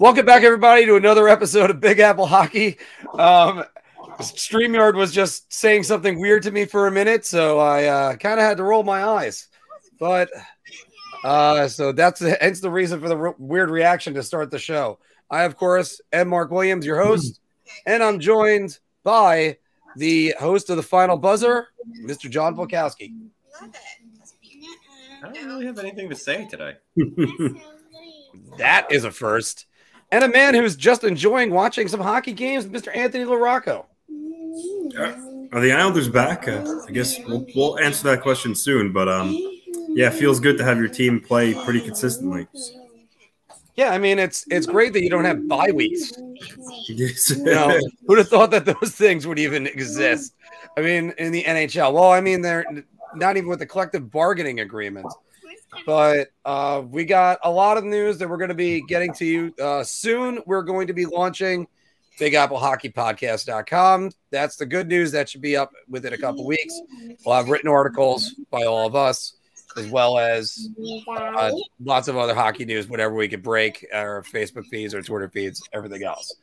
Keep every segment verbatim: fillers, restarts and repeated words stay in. Welcome back, everybody, to another episode of Big Apple Hockey. Um, StreamYard was just saying something weird to me for a minute, so I uh, kind of had to roll my eyes. But uh, so that's hence the reason for the re weird reaction to start the show. I, of course, am Mark Williams, your host, and I'm joined by the host of the Final Buzzer, Mister John Volkowski. Love it. I don't really have anything to say today. That is a first. And a man who's just enjoying watching some hockey games, Mister Anthony LaRocco. Uh, are the Islanders back? Uh, I guess we'll, we'll answer that question soon. But, um, yeah, it feels good to have your team play pretty consistently. Yeah, I mean, it's it's great that you don't have bye weeks. You know, who'd have thought that those things would even exist? I mean, in the N H L. Well, I mean, they're not even with the collective bargaining agreement. But uh, we got a lot of news that we're going to be getting to you uh, soon. We're going to be launching Big Apple Hockey Podcast dot com. That's the good news. That should be up within a couple weeks. We'll have written articles by all of us, as well as uh, lots of other hockey news, whatever we could break, our Facebook feeds, our Twitter feeds, everything else.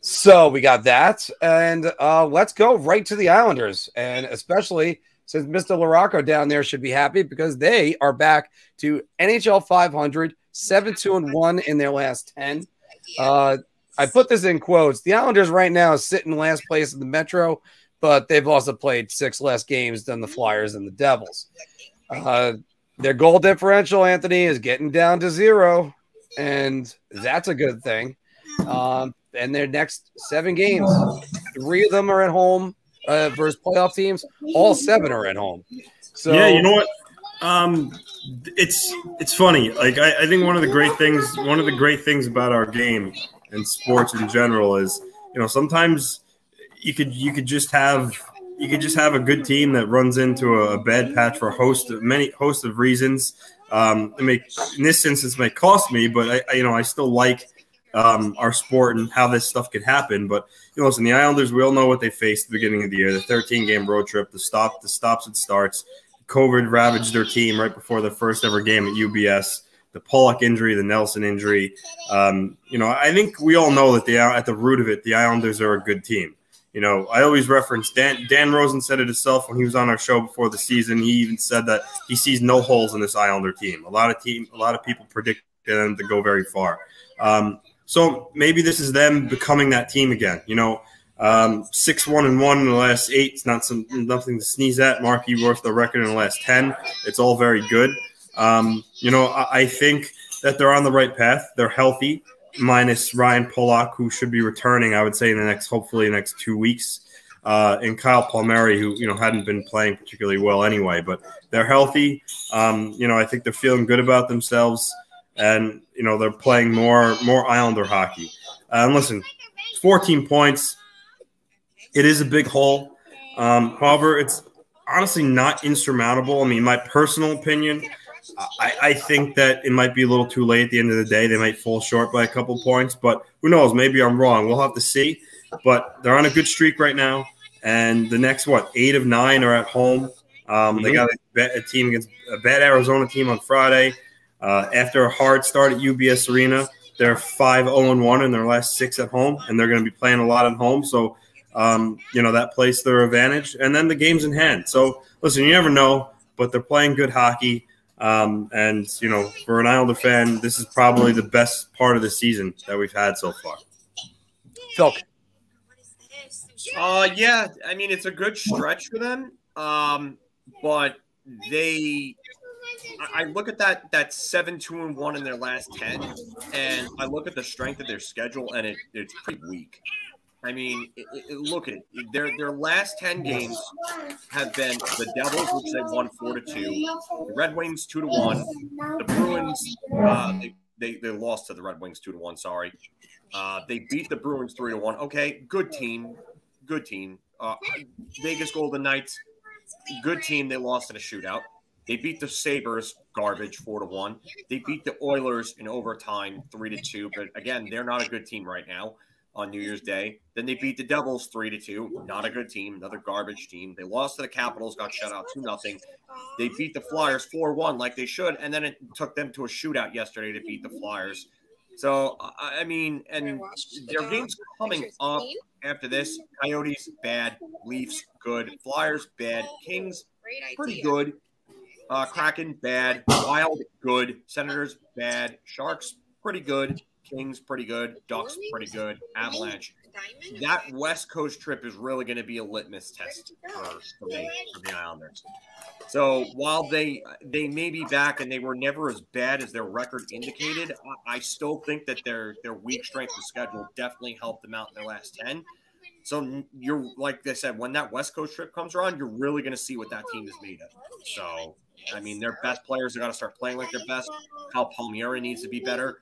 So we got that. And uh, let's go right to the Islanders, and especially since Mister LaRocco down there should be happy because they are back to N H L five hundred, seven two and one in their last ten. Uh, I put this in quotes. The Islanders right now sit in last place in the Metro, but they've also played six less games than the Flyers and the Devils. Uh, their goal differential, Anthony, is getting down to zero, and that's a good thing. Um, and their next seven games, three of them are at home. Uh, versus playoff teams, all seven are at home. So yeah, you know what? Um, it's it's funny. Like I, I think one of the great things, one of the great things about our game and sports in general is, you know, sometimes you could you could just have you could just have a good team that runs into a, a bad patch for a host of many host of reasons. Um, it may, in this instance, it may cost me, but I, I you know I still like. Um, our sport and how this stuff could happen. But you know, listen, the Islanders, we all know what they faced at the beginning of the year, the thirteen game road trip, the stop, the stops and starts. COVID ravaged their team right before their first ever game at U B S, the Pollock injury, the Nelson injury. Um, you know, I think we all know that the, at the root of it, the Islanders are a good team. You know, I always reference Dan, Dan Rosen said it himself when he was on our show before the season. He even said that he sees no holes in this Islander team. A lot of team, a lot of people predicted them to go very far. Um, So maybe this is them becoming that team again. You know, um, six one and one in the last eight. It's not some nothing to sneeze at. Mark, you broke the record in the last ten. It's all very good. Um, you know, I, I think that they're on the right path. They're healthy, minus Ryan Pollock, who should be returning, I would say, in the next, hopefully, the next two weeks, uh, and Kyle Palmieri, who you know hadn't been playing particularly well anyway. But they're healthy. Um, you know, I think they're feeling good about themselves. And, you know, they're playing more more Islander hockey. Uh, and listen, fourteen points, it is a big hole. Um, however, it's honestly not insurmountable. I mean, my personal opinion, I, I think that it might be a little too late at the end of the day. They might fall short by a couple points. But who knows? Maybe I'm wrong. We'll have to see. But they're on a good streak right now. And the next, what, eight of nine are at home. Um, they got a, a team against a bad Arizona team on Friday. Uh, after a hard start at U B S Arena, they're five oh and one in their last six at home, and they're going to be playing a lot at home. So, um, you know, that plays their advantage. And then the game's in hand. So, listen, you never know, but they're playing good hockey. Um, and, you know, for an Islander fan, this is probably the best part of the season that we've had so far. Phil. Uh, yeah, I mean, it's a good stretch for them, um, but they – I look at that that seven two and one in their last ten, and I look at the strength of their schedule, and it, it's pretty weak. I mean, it, it, look at it. Their their last ten games have been the Devils, which they won four to two, the Red Wings two to one, the Bruins. Uh, they, they they lost to the Red Wings two to one. Sorry, uh, they beat the Bruins three to one. Okay, good team, good team. Uh, Vegas Golden Knights, good team. They lost in a shootout. They beat the Sabres, garbage, four to one. They beat the Oilers in overtime, three to two. But again, they're not a good team right now. on New Year's Day. Then they beat the Devils three to two. Not a good team. Another garbage team. They lost to the Capitals, got shut out two nothing. They beat the Flyers four one like they should, and then it took them to a shootout yesterday to beat the Flyers. So, I mean, and their game's coming up after this. Coyotes, bad. Leafs, good. Flyers, bad. Kings, pretty good. Uh, Kraken, bad. Wild, good. Senators, bad. Sharks, pretty good. Kings, pretty good. Ducks, pretty good. Avalanche. That West Coast trip is really going to be a litmus test for, for, the, for the Islanders. So while they they may be back and they were never as bad as their record indicated, I, I still think that their their weak strength of schedule definitely helped them out in their last ten. So you're like I said, when that West Coast trip comes around, you're really going to see what that team is made of. So I mean, their best players are going to start playing like their best. Kyle Palmieri needs to be better.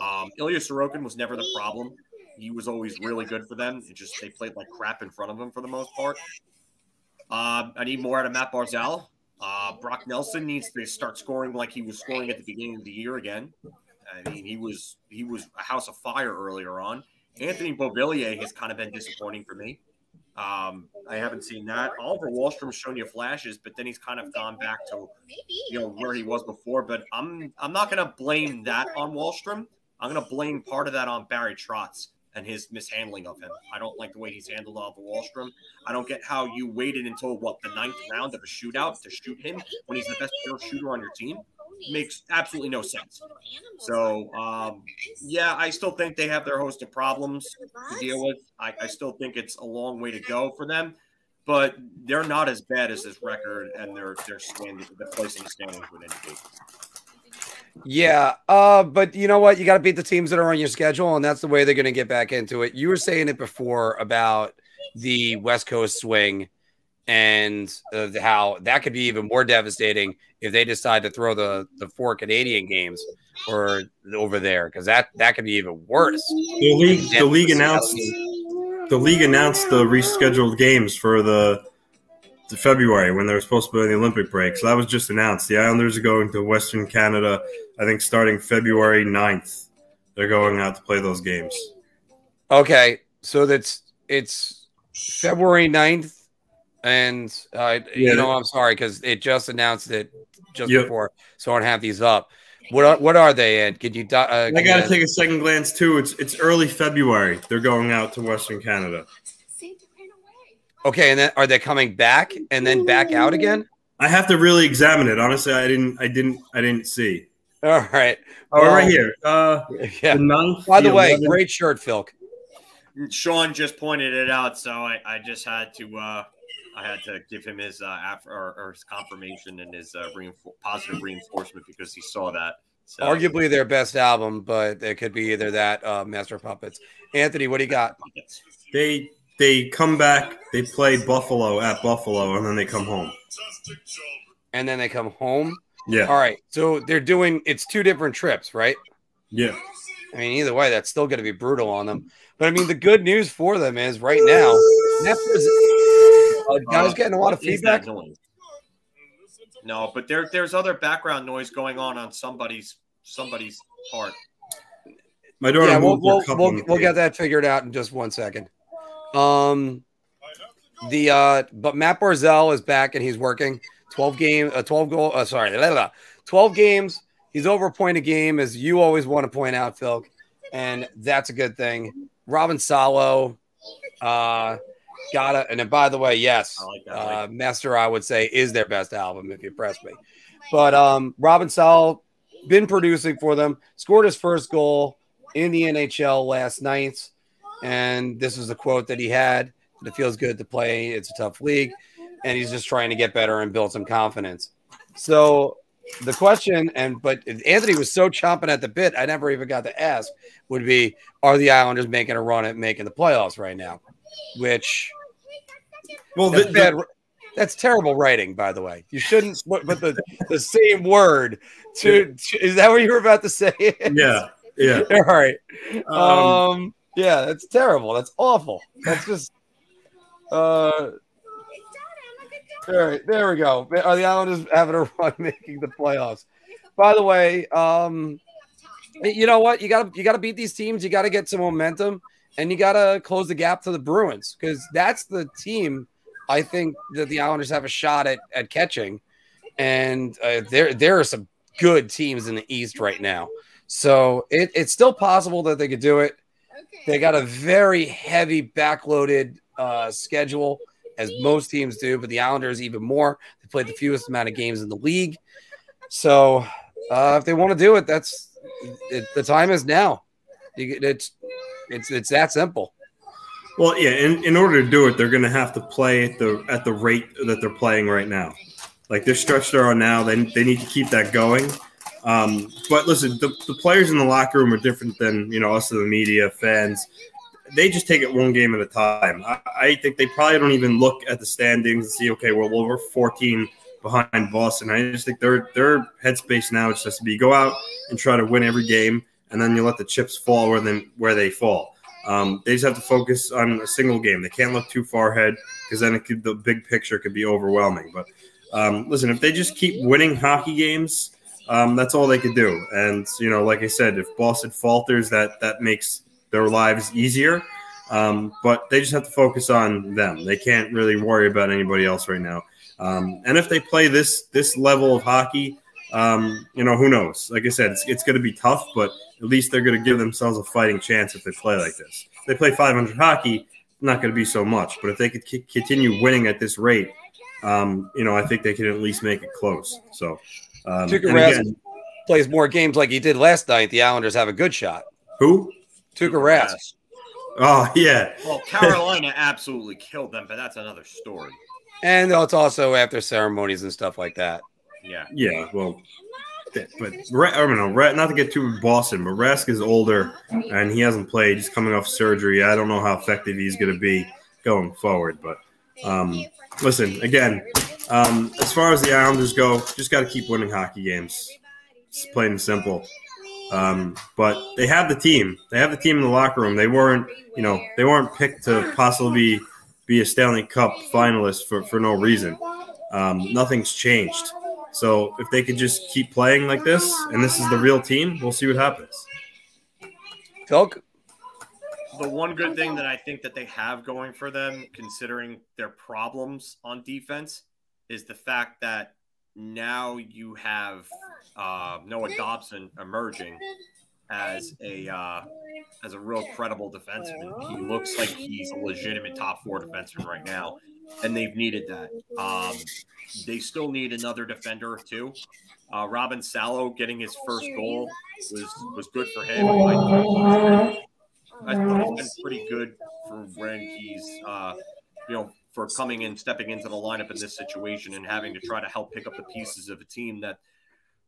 Um, Ilya Sorokin was never the problem. He was always really good for them. It just they played like crap in front of him for the most part. Uh, I need more out of Matt Barzal. Uh, Brock Nelson needs to start scoring like he was scoring at the beginning of the year again. I mean, he was he was a house of fire earlier on. Anthony Beauvillier has kind of been disappointing for me. Um, I haven't seen that. Oliver Wallstrom's shown you flashes, but then he's kind of gone back to you know where he was before. But I'm I'm not going to blame that on Wallstrom. I'm going to blame part of that on Barry Trotz and his mishandling of him. I don't like the way he's handled Oliver Wallstrom. I don't get how you waited until, what, the ninth round of a shootout to shoot him when he's the best pure shooter on your team. It makes absolutely no sense. So, um, yeah, I still think they have their host of problems to deal with. I, I still think it's a long way to go for them, but they're not as bad as this record and their their standing, the place in the standings would indicate. Yeah, uh, but you know what? You got to beat the teams that are on your schedule, and that's the way they're going to get back into it. You were saying it before about the West Coast swing and uh, how that could be even more devastating if they decide to throw the, the four Canadian games or over there, because that, that could be even worse. The league, the league announced the league announced the rescheduled games for the, the February when they were supposed to be in the Olympic break. So that was just announced. The Islanders are going to Western Canada, I think, starting February ninth. They're going out to play those games. Okay, so that's it's February ninth. And, uh, yeah. you know, I'm sorry, because it just announced it just yep. before, so I don't have these up. What are, what are they, Ed? Can you uh, – I got to take a second glance, too. It's it's early February. They're going out to Western Canada. Okay, and then are they coming back and then back out again? I have to really examine it. Honestly, I didn't I didn't, I didn't, didn't see. All right. Oh, well, right here. Uh, yeah. the ninth, By the, the way, eleventh. Great shirt, Phil. Sean just pointed it out, so I, I just had to uh... – I had to give him his uh, af- or, or his confirmation and his uh, reinfor- positive reinforcement because he saw that. So. Arguably their best album, but it could be either that uh, Master Puppets. Anthony, what do you got? They they come back, they play Buffalo at Buffalo, and then they come home. And then they come home? Yeah. All right, so they're doing – it's two different trips, right? Yeah. I mean, either way, that's still going to be brutal on them. But, I mean, the good news for them is right now – Uh, guys uh, getting a lot of feedback. No, but there, there's other background noise going on on somebody's somebody's part. My daughter yeah, we'll we'll, we'll, we'll get that figured out in just one second. Um, the uh, but Matt Barzal is back and he's working twelve game, uh, twelve goal. Uh, sorry, blah, blah, twelve games. He's over a point a game, as you always want to point out, Phil, and that's a good thing. Robin Salo, uh. Got it. And then, by the way, yes, I like that, I like uh, Master, I would say, is their best album if you press me. But um, Robin Salo been producing for them, scored his first goal in the N H L last night. And this is a quote that he had. It feels good to play. It's a tough league. And he's just trying to get better and build some confidence. So the question, and but Anthony was so chomping at the bit, I never even got to ask, would be, are the Islanders making a run at making the playoffs right now? Which, well, that's, the, bad, the, that's terrible writing, by the way. You shouldn't, but the, the same word to, to is that what you were about to say? Yeah, yeah. All right. Um, um, yeah, that's terrible. That's awful. That's just, uh, all right, there we go. Are the Islanders having a run making the playoffs? By the way, um, you know what? You got to you got to beat these teams. You got to get some momentum. and you got to close the gap to the Bruins, because that's the team I think that the Islanders have a shot at, at catching. And uh, there, there are some good teams in the East right now. So it, it's still possible that they could do it. They got a very heavy backloaded uh, schedule, as most teams do, but the Islanders even more. They played the fewest amount of games in the league. So uh, if they want to do it, that's it, the time is now. It's, it's, it's that simple. Well, yeah, in, in order to do it, they're going to have to play at the at the rate that they're playing right now. Like, they're stretched there on now. They, they need to keep that going. Um, but listen, the, the players in the locker room are different than, you know, us in the media, fans. They just take it one game at a time. I, I think they probably don't even look at the standings and see, okay, well, well, we're fourteen behind Boston. I just think their their headspace now is just to be go out and try to win every game, and then you let the chips fall where they, where they fall. Um, they just have to focus on a single game. They can't look too far ahead, because then it could, the big picture could be overwhelming. But um, listen, if they just keep winning hockey games, um, that's all they could do. And, you know, like I said, if Boston falters, that that makes their lives easier. Um, but they just have to focus on them. They can't really worry about anybody else right now. Um, and if they play this this level of hockey, um, you know, who knows? Like I said, it's, it's going to be tough, but at least they're going to give themselves a fighting chance if they play like this. If they play five hundred hockey, not going to be so much. But if they could c- continue winning at this rate, um, you know, I think they can at least make it close. So, um, Tuukka Rask plays more games like he did last night. The Islanders have a good shot. Who? Tuukka Rask. Oh, yeah. Well, Carolina absolutely killed them, but that's another story. And it's also after ceremonies and stuff like that. Yeah. Yeah, well, but I don't know, not to get too Boston, but Rask is older, and he hasn't played. He's coming off surgery. I don't know how effective he's going to be going forward. But, um, listen, again, um, as far as the Islanders go, just got to keep winning hockey games. It's plain and simple. Um, but they have the team. They have the team in the locker room. They weren't, you know, they weren't picked to possibly be, be a Stanley Cup finalist for, for no reason. Um, nothing's changed. So if they could just keep playing like this, and this is the real team, we'll see what happens. Talk. The one good thing that I think that they have going for them, considering their problems on defense, is the fact that now you have uh, Noah Dobson emerging as a uh, as a real credible defenseman. He looks like he's a legitimate top four defenseman right now, and they've needed that. Um, they still need another defender or two. Uh, Robin Salo getting his first goal was was good for him. I thought he's been pretty good for when he's uh, you know. for coming in, stepping into the lineup in this situation and having to try to help pick up the pieces of a team that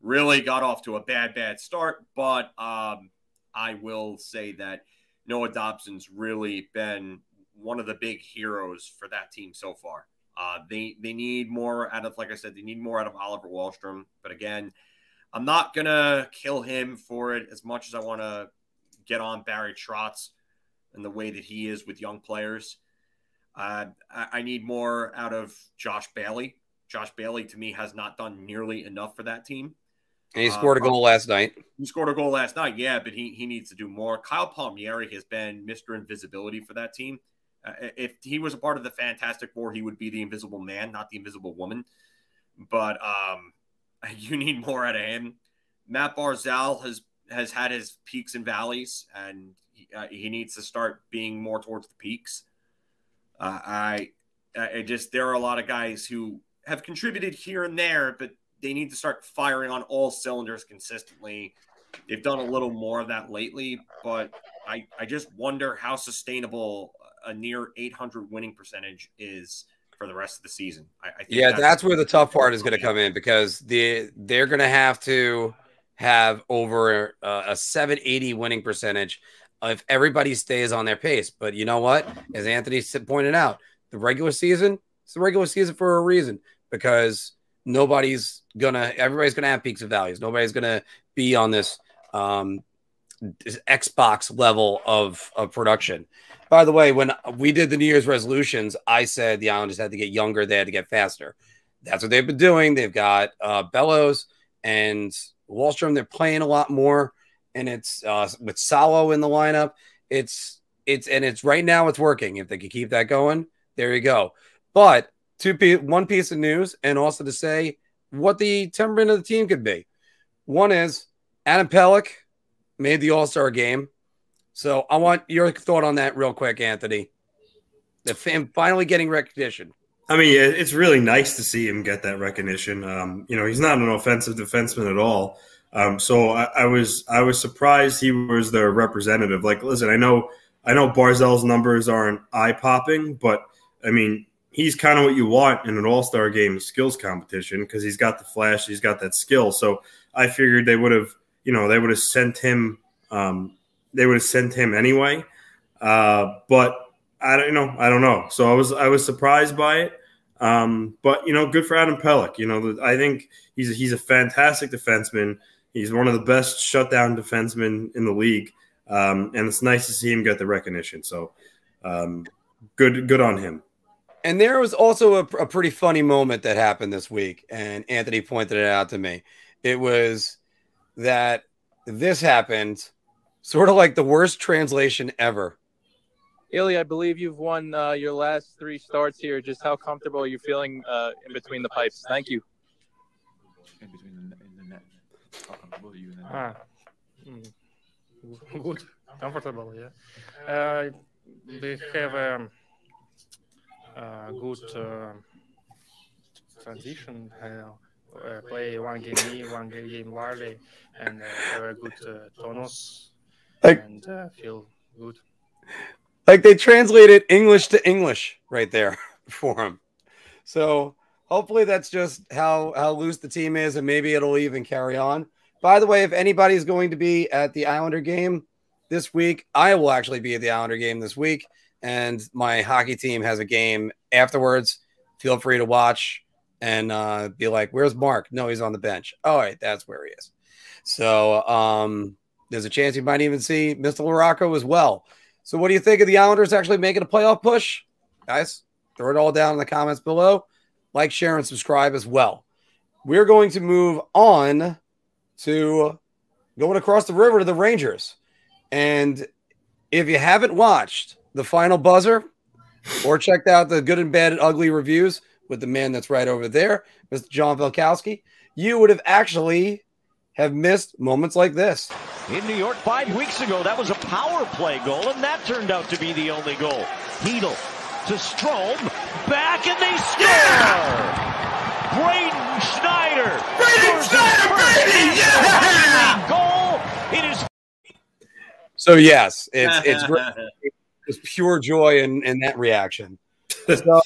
really got off to a bad, bad start. But um, I will say that Noah Dobson's really been one of the big heroes for that team so far. Uh, they they need more out of, like I said, they need more out of Oliver Wallstrom. But again, I'm not going to kill him for it as much as I want to get on Barry Trotz and the way that he is with young players. Uh, I need more out of Josh Bailey. Josh Bailey, to me, has not done nearly enough for that team. And he scored uh, a goal last night. He scored a goal last night, yeah, but he, he needs to do more. Kyle Palmieri has been Mister Invisibility for that team. Uh, if he was a part of the Fantastic Four, he would be the Invisible Man, not the Invisible Woman. But um, you need more out of him. Matt Barzal has, has had his peaks and valleys, and he, uh, he needs to start being more towards the peaks. Uh, I, I just, there are a lot of guys who have contributed here and there, but they need to start firing on all cylinders consistently. They've done a little more of that lately, but I, I just wonder how sustainable a near eight hundred winning percentage is for the rest of the season. I, I think yeah, that's, that's where the tough part is going to come in, because the they're going to have to have over uh, a seven eighty winning percentage if everybody stays on their pace. But you know what? As Anthony pointed out, the regular season, it's the regular season for a reason, because nobody's going to, everybody's going to have peaks and valleys. Nobody's going to be on this, um, this Xbox level of, of production. By the way, when we did the New Year's resolutions, I said the Islanders had to get younger. They had to get faster. That's what they've been doing. They've got uh, Bellows and Wallstrom. They're playing a lot more. And it's uh, with Salo in the lineup, it's it's and it's right now it's working. If they could keep that going, there you go. But two one piece of news, and also to say what the temperament of the team could be. One is Adam Pelech made the All-Star game. So I want your thought on that real quick, Anthony. The fan finally getting recognition. I mean, it's really nice to see him get that recognition. Um, you know, he's not an offensive defenseman at all. Um, so I, I was I was surprised he was their representative. Like, listen, I know I know Barzal's numbers aren't eye-popping, but, I mean, he's kind of what you want in an All-Star game skills competition because he's got the flash, he's got that skill. So I figured they would have, you know, they would have sent him um, they would have sent him anyway. Uh, but I don't you know. I don't know. So I was I was surprised by it, um, but you know, good for Adam Pelech. You know, I think he's a, he's a fantastic defenseman. He's one of the best shutdown defensemen in the league, um, and it's nice to see him get the recognition. So, um, good good on him. And there was also a, a pretty funny moment that happened this week, and Anthony pointed it out to me. It was that this happened, sort of like the worst translation ever. Ilya, I believe you've won uh, your last three starts here. Just how comfortable are you feeling uh, in between the pipes? Thank you. In between the, in the net. How comfortable are you in the net? Ah. Mm. Good. Comfortable, yeah. Uh, they have a, a good uh, transition. Uh, uh, play one game me, one game Larley, and uh, have a good uh, tonus and uh, feel good. Like, they translated English to English right there for him. So hopefully that's just how, how loose the team is, and maybe it'll even carry on. By the way, if anybody's going to be at the Islander game this week, I will actually be at the Islander game this week, and my hockey team has a game afterwards. Feel free to watch and uh, be like, where's Mark? No, he's on the bench. All right, that's where he is. So um, there's a chance you might even see Mister LaRocco as well. So what do you think of the Islanders actually making a playoff push? Guys, throw it all down in the comments below. Like, share, and subscribe as well. We're going to move on to going across the river to the Rangers. And if you haven't watched the Final Buzzer or checked out the good and bad and ugly reviews with the man that's right over there, Mister John Volkowski, you would have actually have missed moments like this. In New York five weeks ago, that was a power play goal, and that turned out to be the only goal. Chytil to Strome, back, and they score! Yeah! Brayden Schneider! Brayden Schneider! Brayden! Yeah! Goal! It is. So yes, it's it's it's pure joy in, in that reaction. So,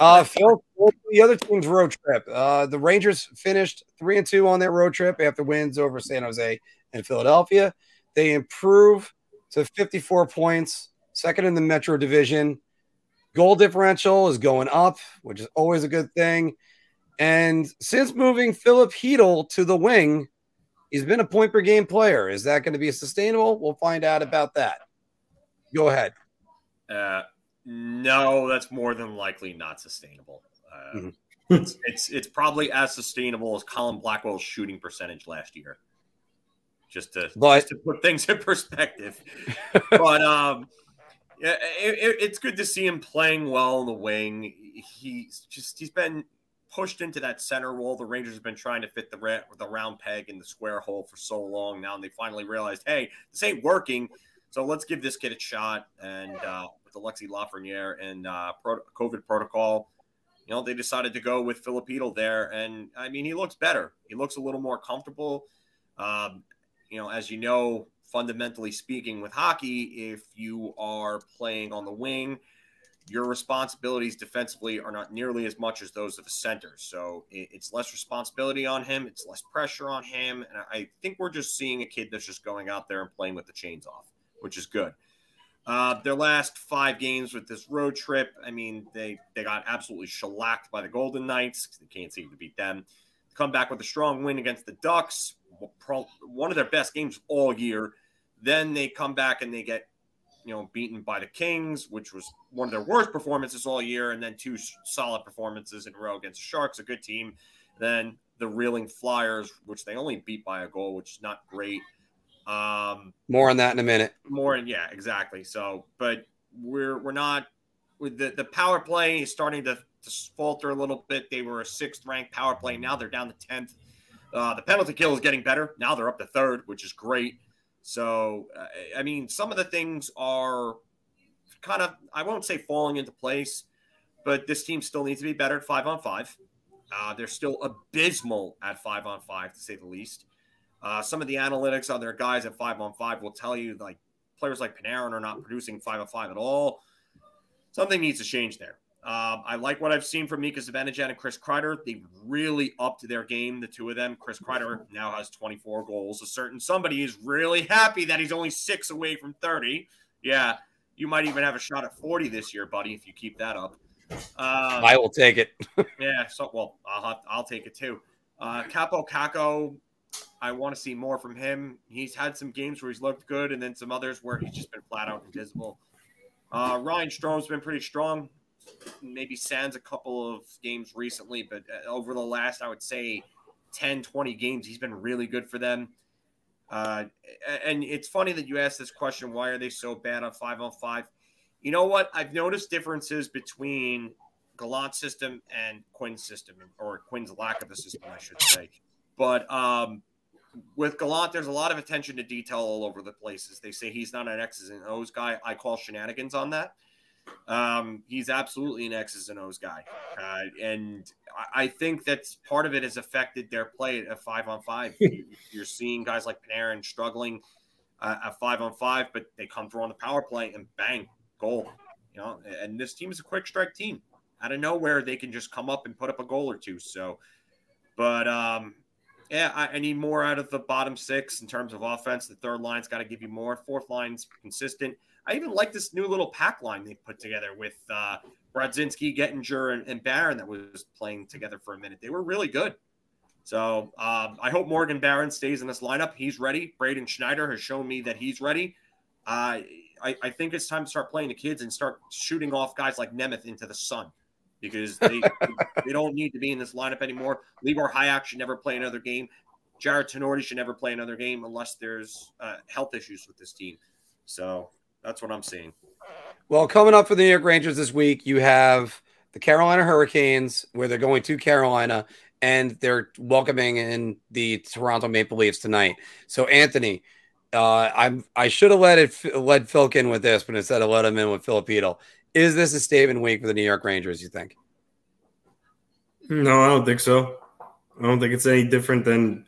uh, Phil, the other team's road trip. Uh, the Rangers finished three and two on their road trip after wins over San Jose and Philadelphia. They improve to fifty-four points, second in the Metro Division. Goal differential is going up, which is always a good thing. And since moving Filip Chytil to the wing, he's been a point-per-game player. Is that going to be sustainable? We'll find out about that. Go ahead. Uh, no, that's more than likely not sustainable. Uh, mm-hmm. it's, it's, it's probably as sustainable as Colin Blackwell's shooting percentage last year. Just to, just to put things in perspective. But um, yeah, it, it's good to see him playing well in the wing. He's just he's been pushed into that center role. The Rangers have been trying to fit the ra- the round peg in the square hole for so long now, and they finally realized, hey, this ain't working. So let's give this kid a shot. And uh, with Alexis Lafreniere and uh, pro- COVID protocol, you know, they decided to go with Filip Chytil there. And I mean, he looks better. He looks a little more comfortable. Um, You know, as you know, fundamentally speaking with hockey, if you are playing on the wing, your responsibilities defensively are not nearly as much as those of a center. So it's less responsibility on him. It's less pressure on him. And I think we're just seeing a kid that's just going out there and playing with the chains off, which is good. Uh, their last five games with this road trip, I mean, they, they got absolutely shellacked by the Golden Knights because they can't seem to beat them. They come back with a strong win against the Ducks. One of their best games all year. Then they come back and they get, you know, beaten by the Kings, which was one of their worst performances all year. And then two solid performances in a row against the Sharks, a good team. Then the reeling Flyers, which they only beat by a goal, which is not great. Um, more on that in a minute. More, and yeah, exactly. So, but we're we're not with the the power play is starting to, to falter a little bit. They were a sixth ranked power play. Now they're down to tenth. Uh, the penalty kill is getting better. Now they're up to third, which is great. So, uh, I mean, some of the things are kind of, I won't say falling into place, but this team still needs to be better at five on five. Uh, they're still abysmal at five on five, to say the least. Uh, some of the analytics on their guys at five on five will tell you, like, players like Panarin are not producing five on five at all. Something needs to change there. Um, I like what I've seen from Mika Zibanejad and Chris Kreider. They really upped their game, the two of them. Chris Kreider now has twenty-four goals. A certain somebody is really happy that he's only six away from thirty. Yeah, you might even have a shot at forty this year, buddy, if you keep that up. Um, I will take it. yeah, so well, I'll have, I'll take it too. Uh, Capo Caco, I want to see more from him. He's had some games where he's looked good, and then some others where he's just been flat out invisible. Uh, Ryan Strom's been pretty strong. Maybe sans a couple of games recently, but over the last, I would say, ten, twenty games, he's been really good for them. Uh, and it's funny that you asked this question, why are they so bad on five on five? You know what? I've noticed differences between Gallant's system and Quinn's system, or Quinn's lack of a system, I should say. But um, with Gallant, there's a lot of attention to detail all over the places. They say he's not an X's and O's guy. I call shenanigans on that. Um, he's absolutely an X's and O's guy. Uh, and I, I think that's part of it has affected their play at five on five. you, you're seeing guys like Panarin struggling uh, at five on five, but they come through on the power play and bang, goal, you know, and this team is a quick strike team. Out of nowhere, they can just come up and put up a goal or two. So, but, um, yeah, I, I need more out of the bottom six in terms of offense. The third line's got to give you more. Fourth line's consistent. I even like this new little pack line they put together with uh, Brodzinski, Gettinger, and, and Barron that was playing together for a minute. They were really good. So um, I hope Morgan Barron stays in this lineup. He's ready. Brayden Schneider has shown me that he's ready. Uh, I, I think it's time to start playing the kids and start shooting off guys like Nemeth into the sun, because they, they don't need to be in this lineup anymore. Libor Hayak should never play another game. Jared Tenorti should never play another game unless there's uh, health issues with this team. So that's what I'm seeing. Well, coming up for the New York Rangers this week, you have the Carolina Hurricanes, where they're going to Carolina, and they're welcoming in the Toronto Maple Leafs tonight. So, Anthony, uh, I'm, I should have let it led Phil in with this, but instead I let him in with Filip Chytil. Is this a statement week for the New York Rangers, you think? No, I don't think so. I don't think it's any different than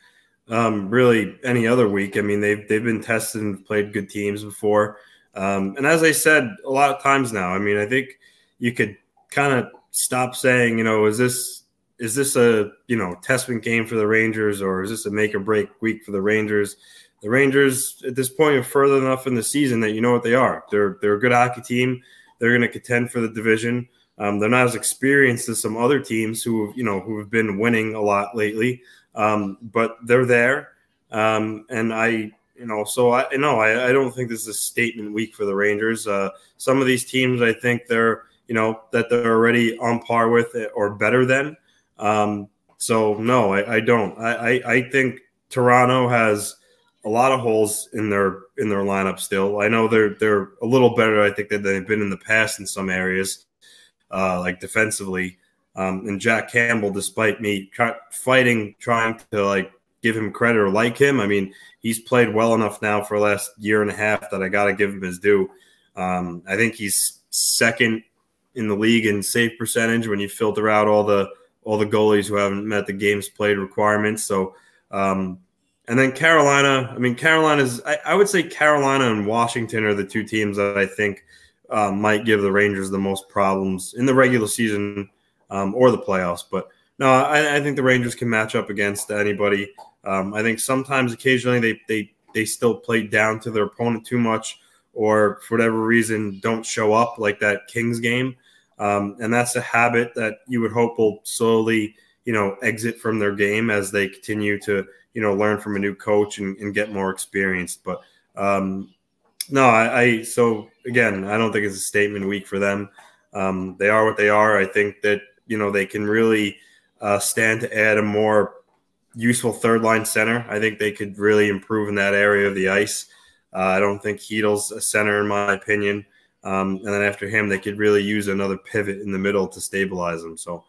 um, really any other week. I mean, they've, they've been tested and played good teams before. Um, and as I said a lot of times now, I mean, I think you could kind of stop saying, you know, is this is this a, you know, testament game for the Rangers, or is this a make or break week for the Rangers? The Rangers at this point are further enough in the season that you know what they are. They're they're a good hockey team. They're going to contend for the division. Um, they're not as experienced as some other teams who have, you know, who have been winning a lot lately, um, but they're there. Um, and I. You know, so I no, I, I don't think this is a statement week for the Rangers. Uh, some of these teams, I think they're, you know, that they're already on par with or better than. Um, so no, I, I don't. I, I, I think Toronto has a lot of holes in their in their lineup still. I know they're they're a little better, I think, than they've been in the past in some areas, uh, like defensively. Um, and Jack Campbell, despite me try, fighting, trying to like. give him credit or like him. I mean, he's played well enough now for the last year and a half that I got to give him his due. Um, I think he's second in the league in save percentage when you filter out all the all the goalies who haven't met the games played requirements. So, um, and then Carolina. I mean, Carolina's. I, I would say Carolina and Washington are the two teams that I think uh, might give the Rangers the most problems in the regular season um, or the playoffs. But no, I, I think the Rangers can match up against anybody. Um, I think sometimes, occasionally, they, they they still play down to their opponent too much, or for whatever reason don't show up, like that Kings game, um, and that's a habit that you would hope will slowly, you know, exit from their game as they continue to, you know, learn from a new coach and, and get more experienced. But um, no, I, I so again, I don't think it's a statement week for them. Um, they are what they are. I think that, you know, they can really uh, stand to add a more useful third-line center. I think they could really improve in that area of the ice. Uh, I don't think Chytil's a center, in my opinion. Um, and then after him, they could really use another pivot in the middle to stabilize them. So,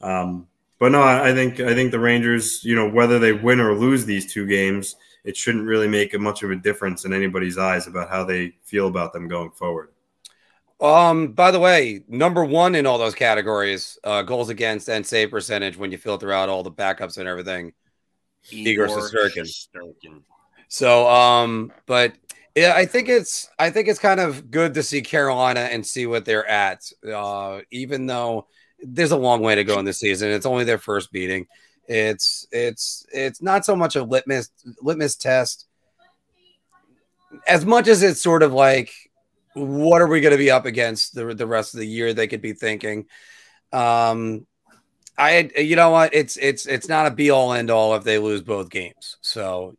um, but no, I think I think the Rangers, you know, whether they win or lose these two games, it shouldn't really make much of a difference in anybody's eyes about how they feel about them going forward. Um, by the way, number one in all those categories, uh, goals against and save percentage when you filter out all the backups and everything. Igor Shesterkin. So, um, but yeah, I think it's I think it's kind of good to see Carolina and see what they're at. Uh, even though there's a long way to go in this season, it's only their first meeting. It's it's it's not so much a litmus litmus test as much as it's sort of like, what are we going to be up against the the rest of the year? They could be thinking. Um, I you know what? It's it's it's not a be all end all if they lose both games. So,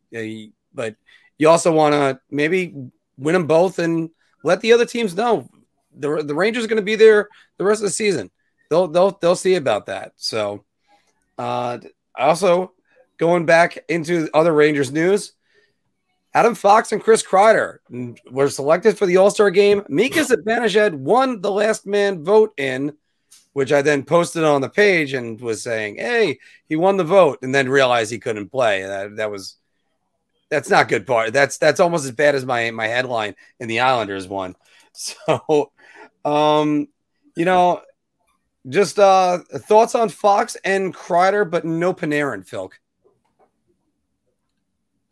but you also want to maybe win them both and let the other teams know the the Rangers are going to be there the rest of the season. They'll they'll they'll see about that. So, uh, also going back into other Rangers news. Adam Fox and Chris Kreider were selected for the All-Star game. Mika Zibanejad won the last man vote in, which I then posted on the page and was saying, hey, he won the vote, and then realized he couldn't play. That, that was that's not good part. That's that's almost as bad as my, my headline in the Islanders one. So, um, you know, just uh, thoughts on Fox and Kreider, but no Panarin, Phil.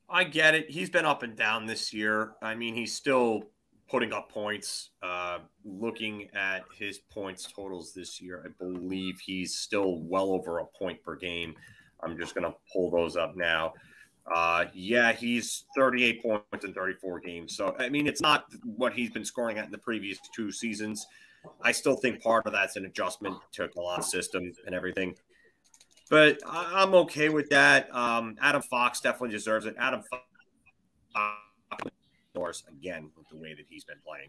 I get it. He's been up and down this year. I mean, he's still putting up points. Uh, looking at his points totals this year, I believe he's still well over a point per game. I'm just going to pull those up now. Uh, yeah, he's thirty-eight points in thirty-four games. So, I mean, it's not what he's been scoring at in the previous two seasons. I still think part of that's an adjustment to a lot of systems and everything. But I'm okay with that. Um, Adam Fox definitely deserves it. Adam Fox, again, with the way that he's been playing.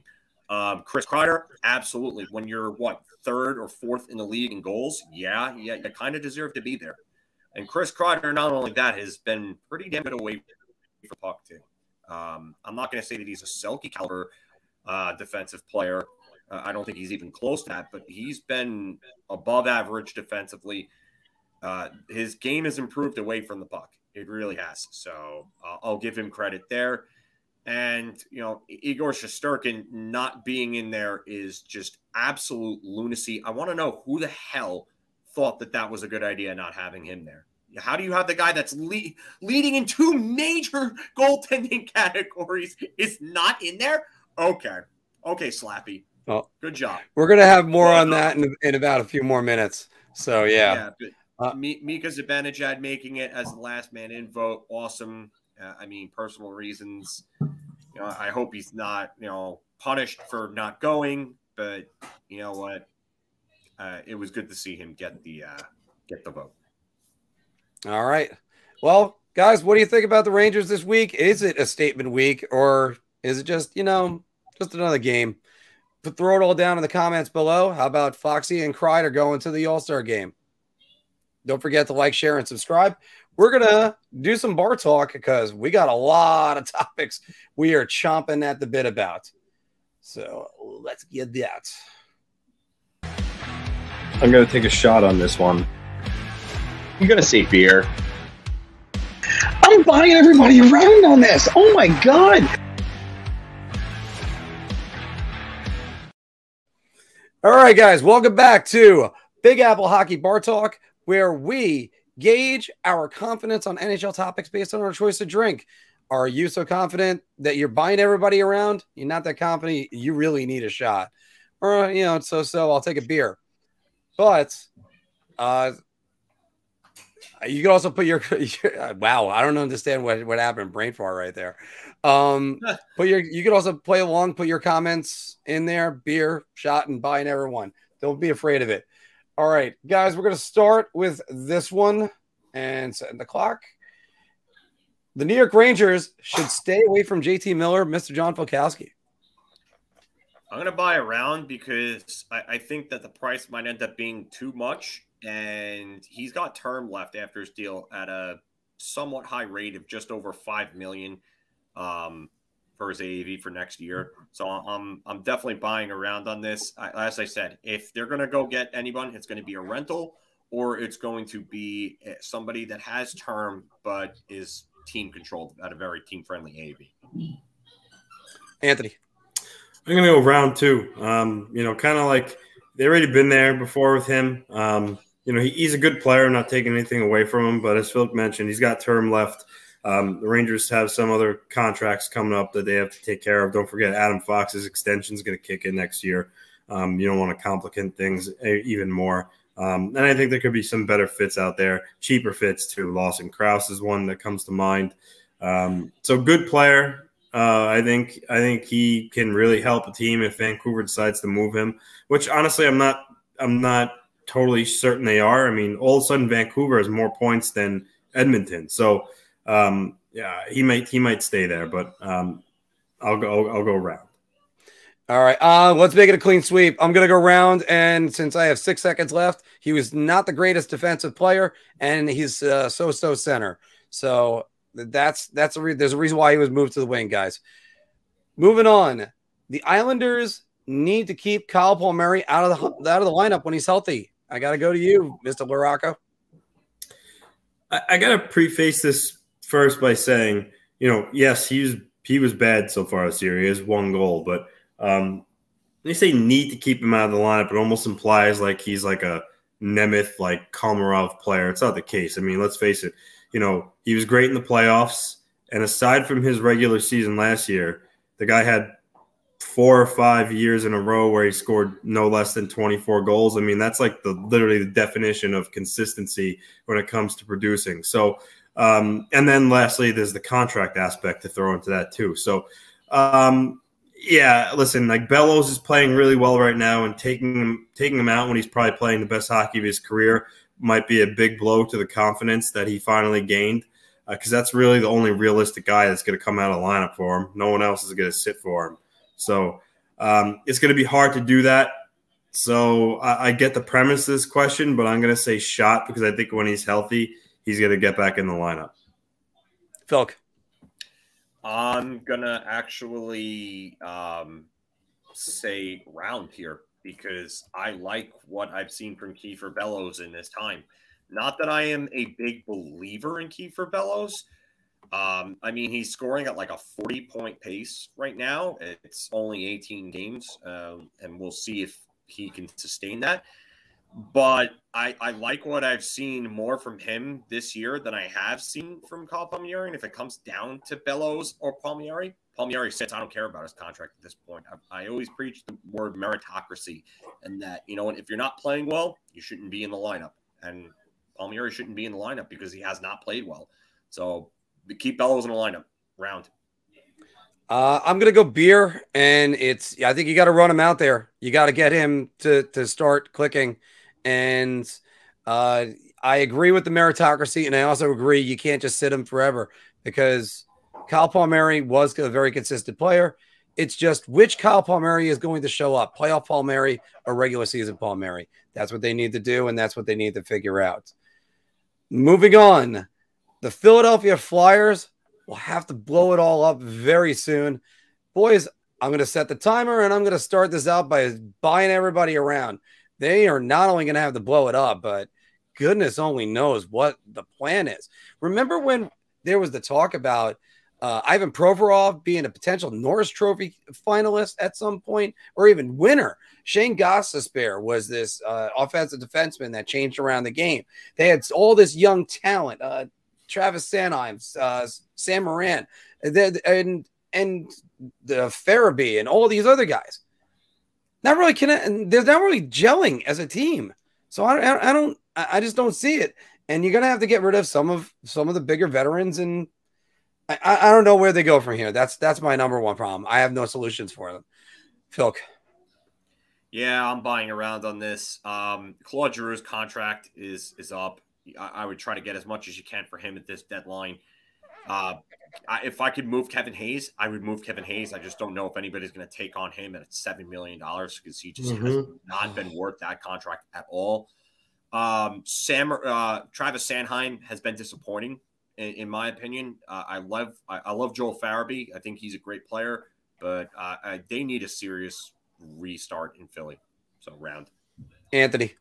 Um, Chris Kreider, absolutely. When you're, what, third or fourth in the league in goals, yeah, yeah, you kind of deserve to be there. And Chris Kreider, not only that, has been pretty damn good away from the puck, too. Um, I'm not going to say that he's a Selke caliber uh, defensive player. Uh, I don't think he's even close to that, but he's been above average defensively. Uh, his game has improved away from the puck. It really has. So uh, I'll give him credit there. And, you know, Igor Shesterkin not being in there is just absolute lunacy. I want to know who the hell thought that that was a good idea, not having him there. How do you have the guy that's le- leading in two major goaltending categories is not in there? Okay. Okay, Slappy. Well, good job. We're going to have more well, on that in, in about a few more minutes. So, yeah. Yeah, but- Uh, Mika Zibanejad making it as the last man in vote. Awesome. Uh, I mean, personal reasons. You know, I hope he's not, you know, punished for not going. But you know what? Uh, it was good to see him get the uh, get the vote. All right. Well, guys, what do you think about the Rangers this week? Is it a statement week, or is it just, you know, just another game? Throw it all down in the comments below. How about Foxy and Kreider going to the All-Star game? Don't forget to like, share, and subscribe. We're going to do some bar talk because we got a lot of topics we are chomping at the bit about. So let's get that. I'm going to take a shot on this one. You're going to see beer. I'm buying everybody around on this. Oh, my God. All right, guys. Welcome back to Big Apple Hockey Bar Talk, where we gauge our confidence on N H L topics based on our choice to drink. Are you so confident that you're buying everybody around? You're not that confident. You really need a shot. Or, you know, so-so, I'll take a beer. But uh, you can also put your, your – wow, I don't understand what, what happened. Brain fart right there. Um, but your, you can also play along, put your comments in there, beer, shot, and buying everyone. Don't be afraid of it. All right, guys, we're going to start with this one and set the clock. The New York Rangers should stay away from J T Miller, Mister John Volkowski. I'm going to buy around because I, I think that the price might end up being too much, and he's got term left after his deal at a somewhat high rate of just over five million dollars um, for his A A V for next year. So I'm, I'm definitely buying around on this. I, as I said, if they're going to go get anyone, it's going to be a rental or it's going to be somebody that has term but is team controlled at a very team-friendly A A V. Anthony. I'm going to go round two. Um, you know, kind of like they've already been there before with him. Um, you know, he, he's a good player. I'm not taking anything away from him. But as Phil mentioned, he's got term left. Um, the Rangers have some other contracts coming up that they have to take care of. Don't forget Adam Fox's extension is going to kick in next year. Um, you don't want to complicate things even more. Um, and I think there could be some better fits out there, cheaper fits too. Lawson Krause is one that comes to mind. Um, so good player. Uh, I think I think he can really help a team if Vancouver decides to move him, which honestly I'm not I'm not totally certain they are. I mean, all of a sudden Vancouver has more points than Edmonton, so um, yeah, he might he might stay there, but um, I'll go I'll go round. All right, uh, let's make it a clean sweep. I'm gonna go round, and since I have six seconds left, he was not the greatest defensive player, and he's uh, so-so center, so. That's that's a re- there's a reason why he was moved to the wing, guys. Moving on, the Islanders need to keep Kyle Palmieri out of the out of the lineup when he's healthy. I gotta go to you, Mister LaRocco. I, I gotta preface this first by saying, you know, yes, he was he was bad so far this year. He has one goal, but um, they say need to keep him out of the lineup. It almost implies like he's like a Nemeth, like Komarov player. It's not the case. I mean, let's face it. You know, he was great in the playoffs, and aside from his regular season last year, the guy had four or five years in a row where he scored no less than twenty-four goals. I mean, that's like the literally the definition of consistency when it comes to producing. So, um, and then lastly, there's the contract aspect to throw into that too. So, um, yeah, listen, like Bellows is playing really well right now, and taking him taking him out when he's probably playing the best hockey of his career might be a big blow to the confidence that he finally gained, because uh, that's really the only realistic guy that's going to come out of the lineup for him. No one else is going to sit for him. So um, it's going to be hard to do that. So I, I get the premise of this question, but I'm going to say shot because I think when he's healthy, he's going to get back in the lineup. Phil. I'm going to actually um, say round here, because I like what I've seen from Kiefer Bellows in this time. Not that I am a big believer in Kiefer Bellows. Um, I mean, he's scoring at like a forty-point pace right now. It's only eighteen games, uh, and we'll see if he can sustain that. But I, I like what I've seen more from him this year than I have seen from Kyle Palmieri. And if it comes down to Bellows or Palmieri, Palmieri says, I don't care about his contract at this point. I, I always preach the word meritocracy, and that, you know, if you're not playing well, you shouldn't be in the lineup. And Palmieri shouldn't be in the lineup because he has not played well. So keep Bellows in the lineup. Round. Uh, I'm going to go beer, and it's, I think you got to run him out there. You got to get him to, to start clicking. And uh, I agree with the meritocracy, and I also agree you can't just sit him forever, because Kyle Palmieri was a very consistent player. It's just which Kyle Palmieri is going to show up, playoff Palmieri or regular season Palmieri. That's what they need to do, and that's what they need to figure out. Moving on, the Philadelphia Flyers will have to blow it all up very soon. Boys, I'm going to set the timer, and I'm going to start this out by buying everybody around. They are not only going to have to blow it up, but goodness only knows what the plan is. Remember when there was the talk about Uh, Ivan Provorov being a potential Norris Trophy finalist at some point, or even winner. Shane Gostisbehere was this uh, offensive defenseman that changed around the game. They had all this young talent, uh, Travis Sanheim, uh, Sam Morin, and, and and the Farabee, and all these other guys. Not really connect. They're not really gelling as a team. So I don't, I don't, I just don't see it. And you're gonna have to get rid of some of some of the bigger veterans and. I, I don't know where they go from here. That's that's my number one problem. I have no solutions for them. Phil. Yeah, I'm buying around on this. Um, Claude Giroux's contract is is up. I, I would try to get as much as you can for him at this deadline. Uh, I, if I could move Kevin Hayes, I would move Kevin Hayes. I just don't know if anybody's going to take on him at seven million dollars because he just mm-hmm. has not been worth that contract at all. Um, Sam, uh, Travis Sanheim has been disappointing. in, in my opinion. Uh, I love I, I love Joel Farabee. I think he's a great player, but uh, I, they need a serious restart in Philly. So round. Anthony.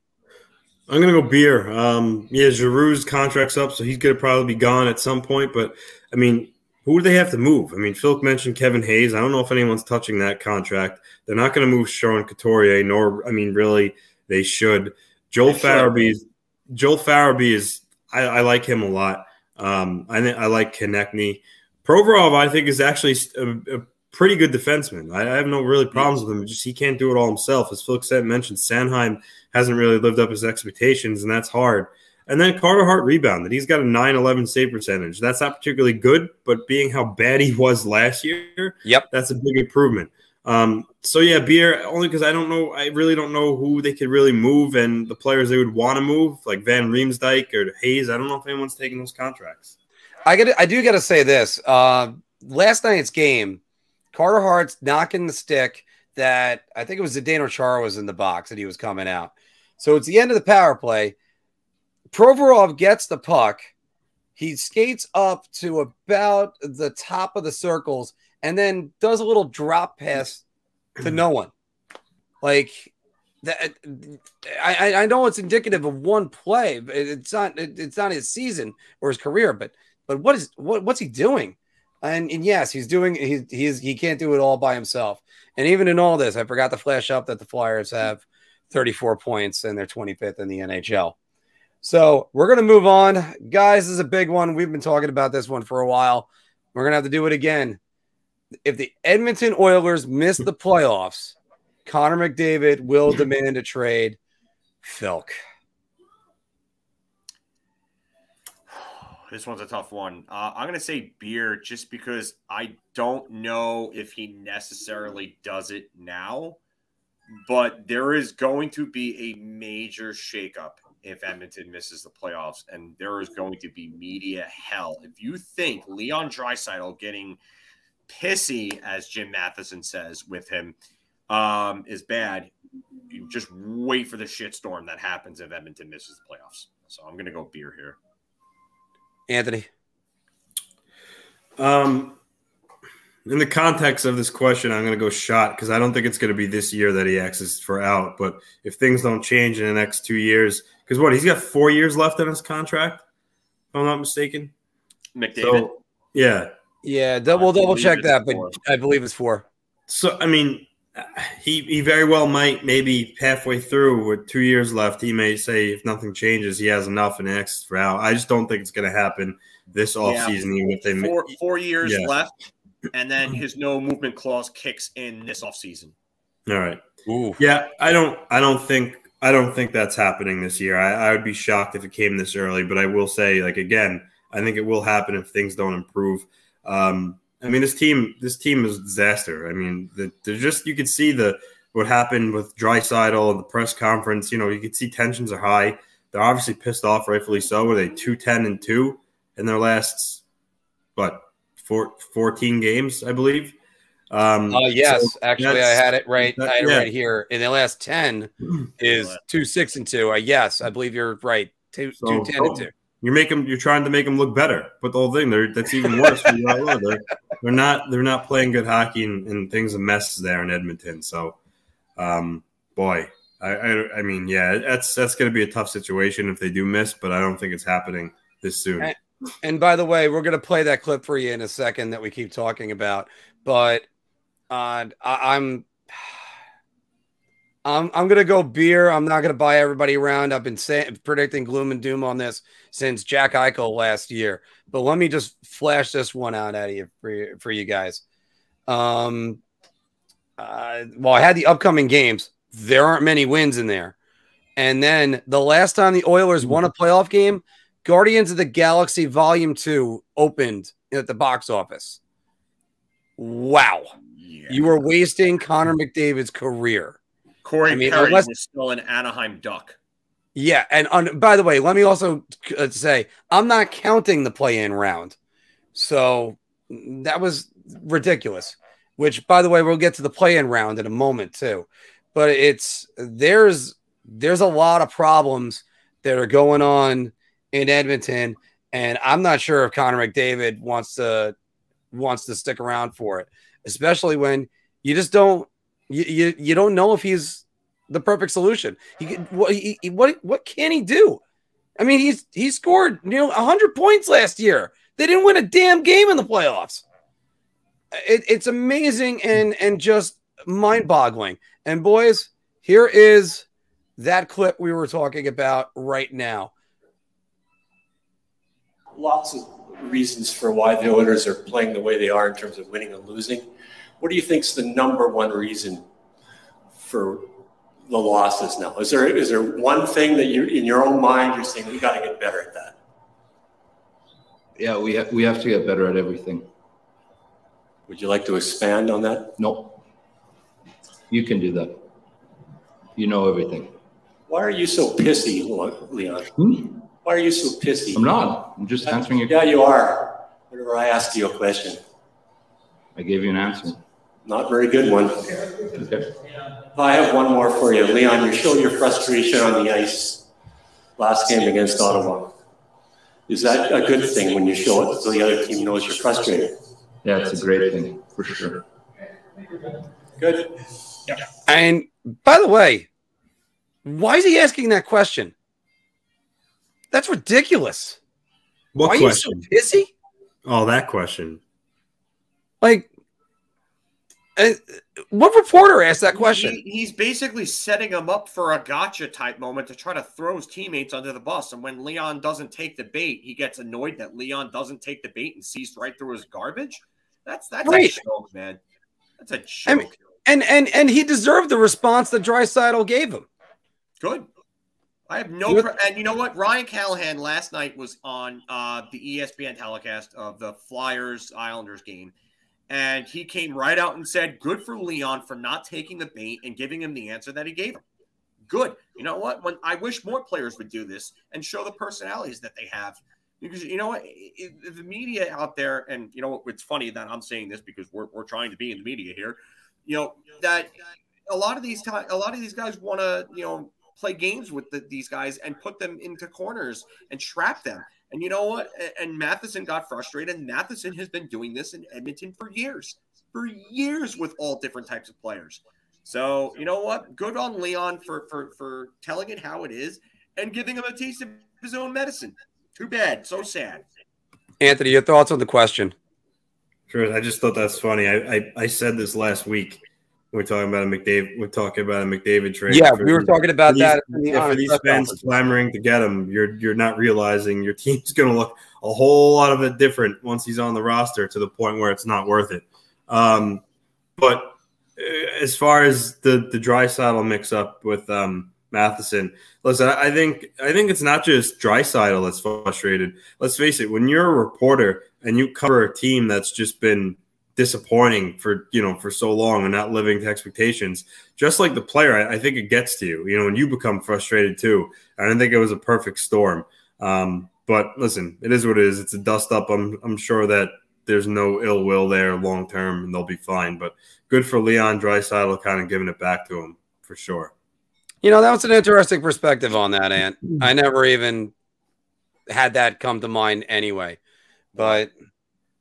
I'm going to go beer. Um, yeah, Giroux's contract's up, so he's going to probably be gone at some point. But, I mean, who do they have to move? I mean, Phil mentioned Kevin Hayes. I don't know if anyone's touching that contract. They're not going to move Sean Couturier, nor, I mean, really, they should. Joel they Farabee should. Joel Farabee is I, I like him a lot. Um, I I like Konechny. Provorov, I think, is actually a, a pretty good defenseman. I, I have no really problems with him. Just he can't do it all himself. As Phil Kset mentioned, Sanheim hasn't really lived up his expectations, and that's hard. And then Carter Hart rebounded. He's got a nine eleven save percentage. That's not particularly good, but being how bad he was last year, yep, that's a big improvement. Um, so, yeah, beer, only because I don't know – I really don't know who they could really move and the players they would want to move, like Van Riemsdyk or Hayes. I don't know if anyone's taking those contracts. I gotta, I do got to say this. Uh, last night's game, Carter Hart's knocking the stick that – I think it was Zdeno Chara was in the box and he was coming out. So, it's the end of the power play. Provorov gets the puck. He skates up to about the top of the circles and then does a little drop pass to no one. Like that, I, I know it's indicative of one play. It's not. It's not his season or his career. But but what is what? What's he doing? And, and yes, he's doing. He he's he can't do it all by himself. And even in all this, I forgot to flash up that the Flyers have thirty-four points and they're twenty-fifth in the N H L. So we're gonna move on, guys. This is a big one. We've been talking about this one for a while. We're gonna have to do it again. If the Edmonton Oilers miss the playoffs, Connor McDavid will demand a trade. Filk. This one's a tough one. Uh, I'm going to say beer just because I don't know if he necessarily does it now, but there is going to be a major shakeup if Edmonton misses the playoffs, and there is going to be media hell. If you think Leon Draisaitl getting – pissy, as Jim Matheson says, with him um, is bad. You just wait for the shitstorm that happens if Edmonton misses the playoffs. So I'm going to go beer here. Anthony. Um, in the context of this question, I'm going to go shot because I don't think it's going to be this year that he asks for out. But if things don't change in the next two years, because what, he's got four years left on his contract, if I'm not mistaken. McDavid. So, yeah. Yeah, we'll double check that, but I believe it's four. So, I mean, he he very well might, maybe halfway through with two years left, he may say if nothing changes, he has enough and asks for out. I just don't think it's going to happen this offseason. Yeah, even if they four, four years yeah. left, and then his no movement clause kicks in this offseason. All right. Ooh. Yeah, I don't, I don't think, I don't think that's happening this year. I, I would be shocked if it came this early, but I will say, like again, I think it will happen if things don't improve. Um, I mean, this team, this team is a disaster. I mean, the, they're just, you could see the, what happened with Draisaitl and the press conference, you know, you could see tensions are high. They're obviously pissed off, rightfully so. Were they two, ten and two in their last, what, four, fourteen games, I believe. Um, uh, yes, so actually I had it right. That, I had it yeah. right here in the last ten is two, six and two. Uh, yes, I believe you're right. Two, so, two ten oh. and two. You make them. You're trying to make them look better, but the whole thing there that's even worse. For they're, they're not. They're not playing good hockey, and, and things a mess there in Edmonton. So, um, boy, I, I, I mean, yeah, that's that's going to be a tough situation if they do miss. But I don't think it's happening this soon. And, and by the way, we're going to play that clip for you in a second that we keep talking about. But uh, I, I'm, I'm, I'm going to go beer. I'm not going to buy everybody around. I've been say, predicting gloom and doom on this since Jack Eichel last year. But let me just flash this one out at you for, for you guys. Um, uh, well, I had the upcoming games. There aren't many wins in there. And then the last time the Oilers won a playoff game, Guardians of the Galaxy Volume two opened at the box office. Wow. Yeah. You were wasting Connor McDavid's career. Corey I mean, Perry unless, is still an Anaheim Duck. Yeah, and on, by the way, let me also uh, say, I'm not counting the play-in round. So that was ridiculous, which, by the way, we'll get to the play-in round in a moment too. But it's there's there's a lot of problems that are going on in Edmonton, And I'm not sure if Connor McDavid wants to wants to stick around for it, especially when you just don't you you, you don't know if he's the perfect solution. He, what, he, what what can he do? I mean, he's he scored you know one hundred points last year. They didn't win a damn game in the playoffs. It, it's amazing and and just mind-boggling. And boys, here is that clip we were talking about right now. Lots of reasons for why the Oilers are playing the way they are in terms of winning and losing. What do you think is the number one reason for the losses now? Is there is there one thing that you, in your own mind, you're saying we got to get better at that? Yeah, we ha- we have to get better at everything. Would you like to expand on that? No. You can do that. You know everything. Why are you so pissy, Leon? Hmm? Why are you so pissy? I'm not. I'm just answering your yeah, question. Yeah, you are. Whenever I ask you a question. I gave you an answer. Not a very good one. Okay. I have one more for you. Leon, you showed your frustration on the ice last game against Ottawa. Is that a good thing when you show it so the other team knows you're frustrated? Yeah, it's a great thing, for sure. Good. Yeah. And by the way, why is he asking that question? That's ridiculous. What why question? Are you so pissy? Oh, that question. Like, uh, what reporter asked that question? He, he's basically setting him up for a gotcha type moment to try to throw his teammates under the bus. And when Leon doesn't take the bait, he gets annoyed that Leon doesn't take the bait and sees right through his garbage. That's that's right. a joke, man. That's a joke. I mean, And and and he deserved the response that Draisaitl gave him. Good. I have no pre- – and you know what? Ryan Callahan last night was on uh, the E S P N telecast of the Flyers-Islanders game, and he came right out and said, good for Leon for not taking the bait and giving him the answer that he gave him. Good. You know what? When I wish more players would do this and show the personalities that they have. Because, you know what, the media out there – and, you know, it's funny that I'm saying this because we're we're trying to be in the media here – you know, that a lot of these t- a lot of these guys want to, you know, play games with the, these guys and put them into corners and trap them. And you know what? And Matheson got frustrated. And Matheson has been doing this in Edmonton for years, for years with all different types of players. So, you know what? Good on Leon for for, for telling it how it is and giving him a taste of his own medicine. Too bad. So sad. Anthony, your thoughts on the question? Sure. I just thought that's funny. I, I, I said this last week. We're talking about a McDavid. We're talking about a McDavid trade. Yeah, for, we were talking about for that. These, yeah, for these fans clamoring to get him, you're you're not realizing your team's going to look a whole lot of it different once he's on the roster to the point where it's not worth it. Um, but as far as the the Draisaitl mix up with um, Matheson, listen, I think I think it's not just Draisaitl that's frustrated. Let's face it, when you're a reporter and you cover a team that's just been disappointing for, you know, for so long and not living to expectations, just like the player, I, I think it gets to you, you know, and you become frustrated too. I don't think it was a perfect storm. Um, but listen, it is what it is. It's a dust up. I'm, I'm sure that there's no ill will there long term and they'll be fine, but good for Leon Draisaitl kind of giving it back to him for sure. You know, that was an interesting perspective on that, Ant. I never even had that come to mind anyway. But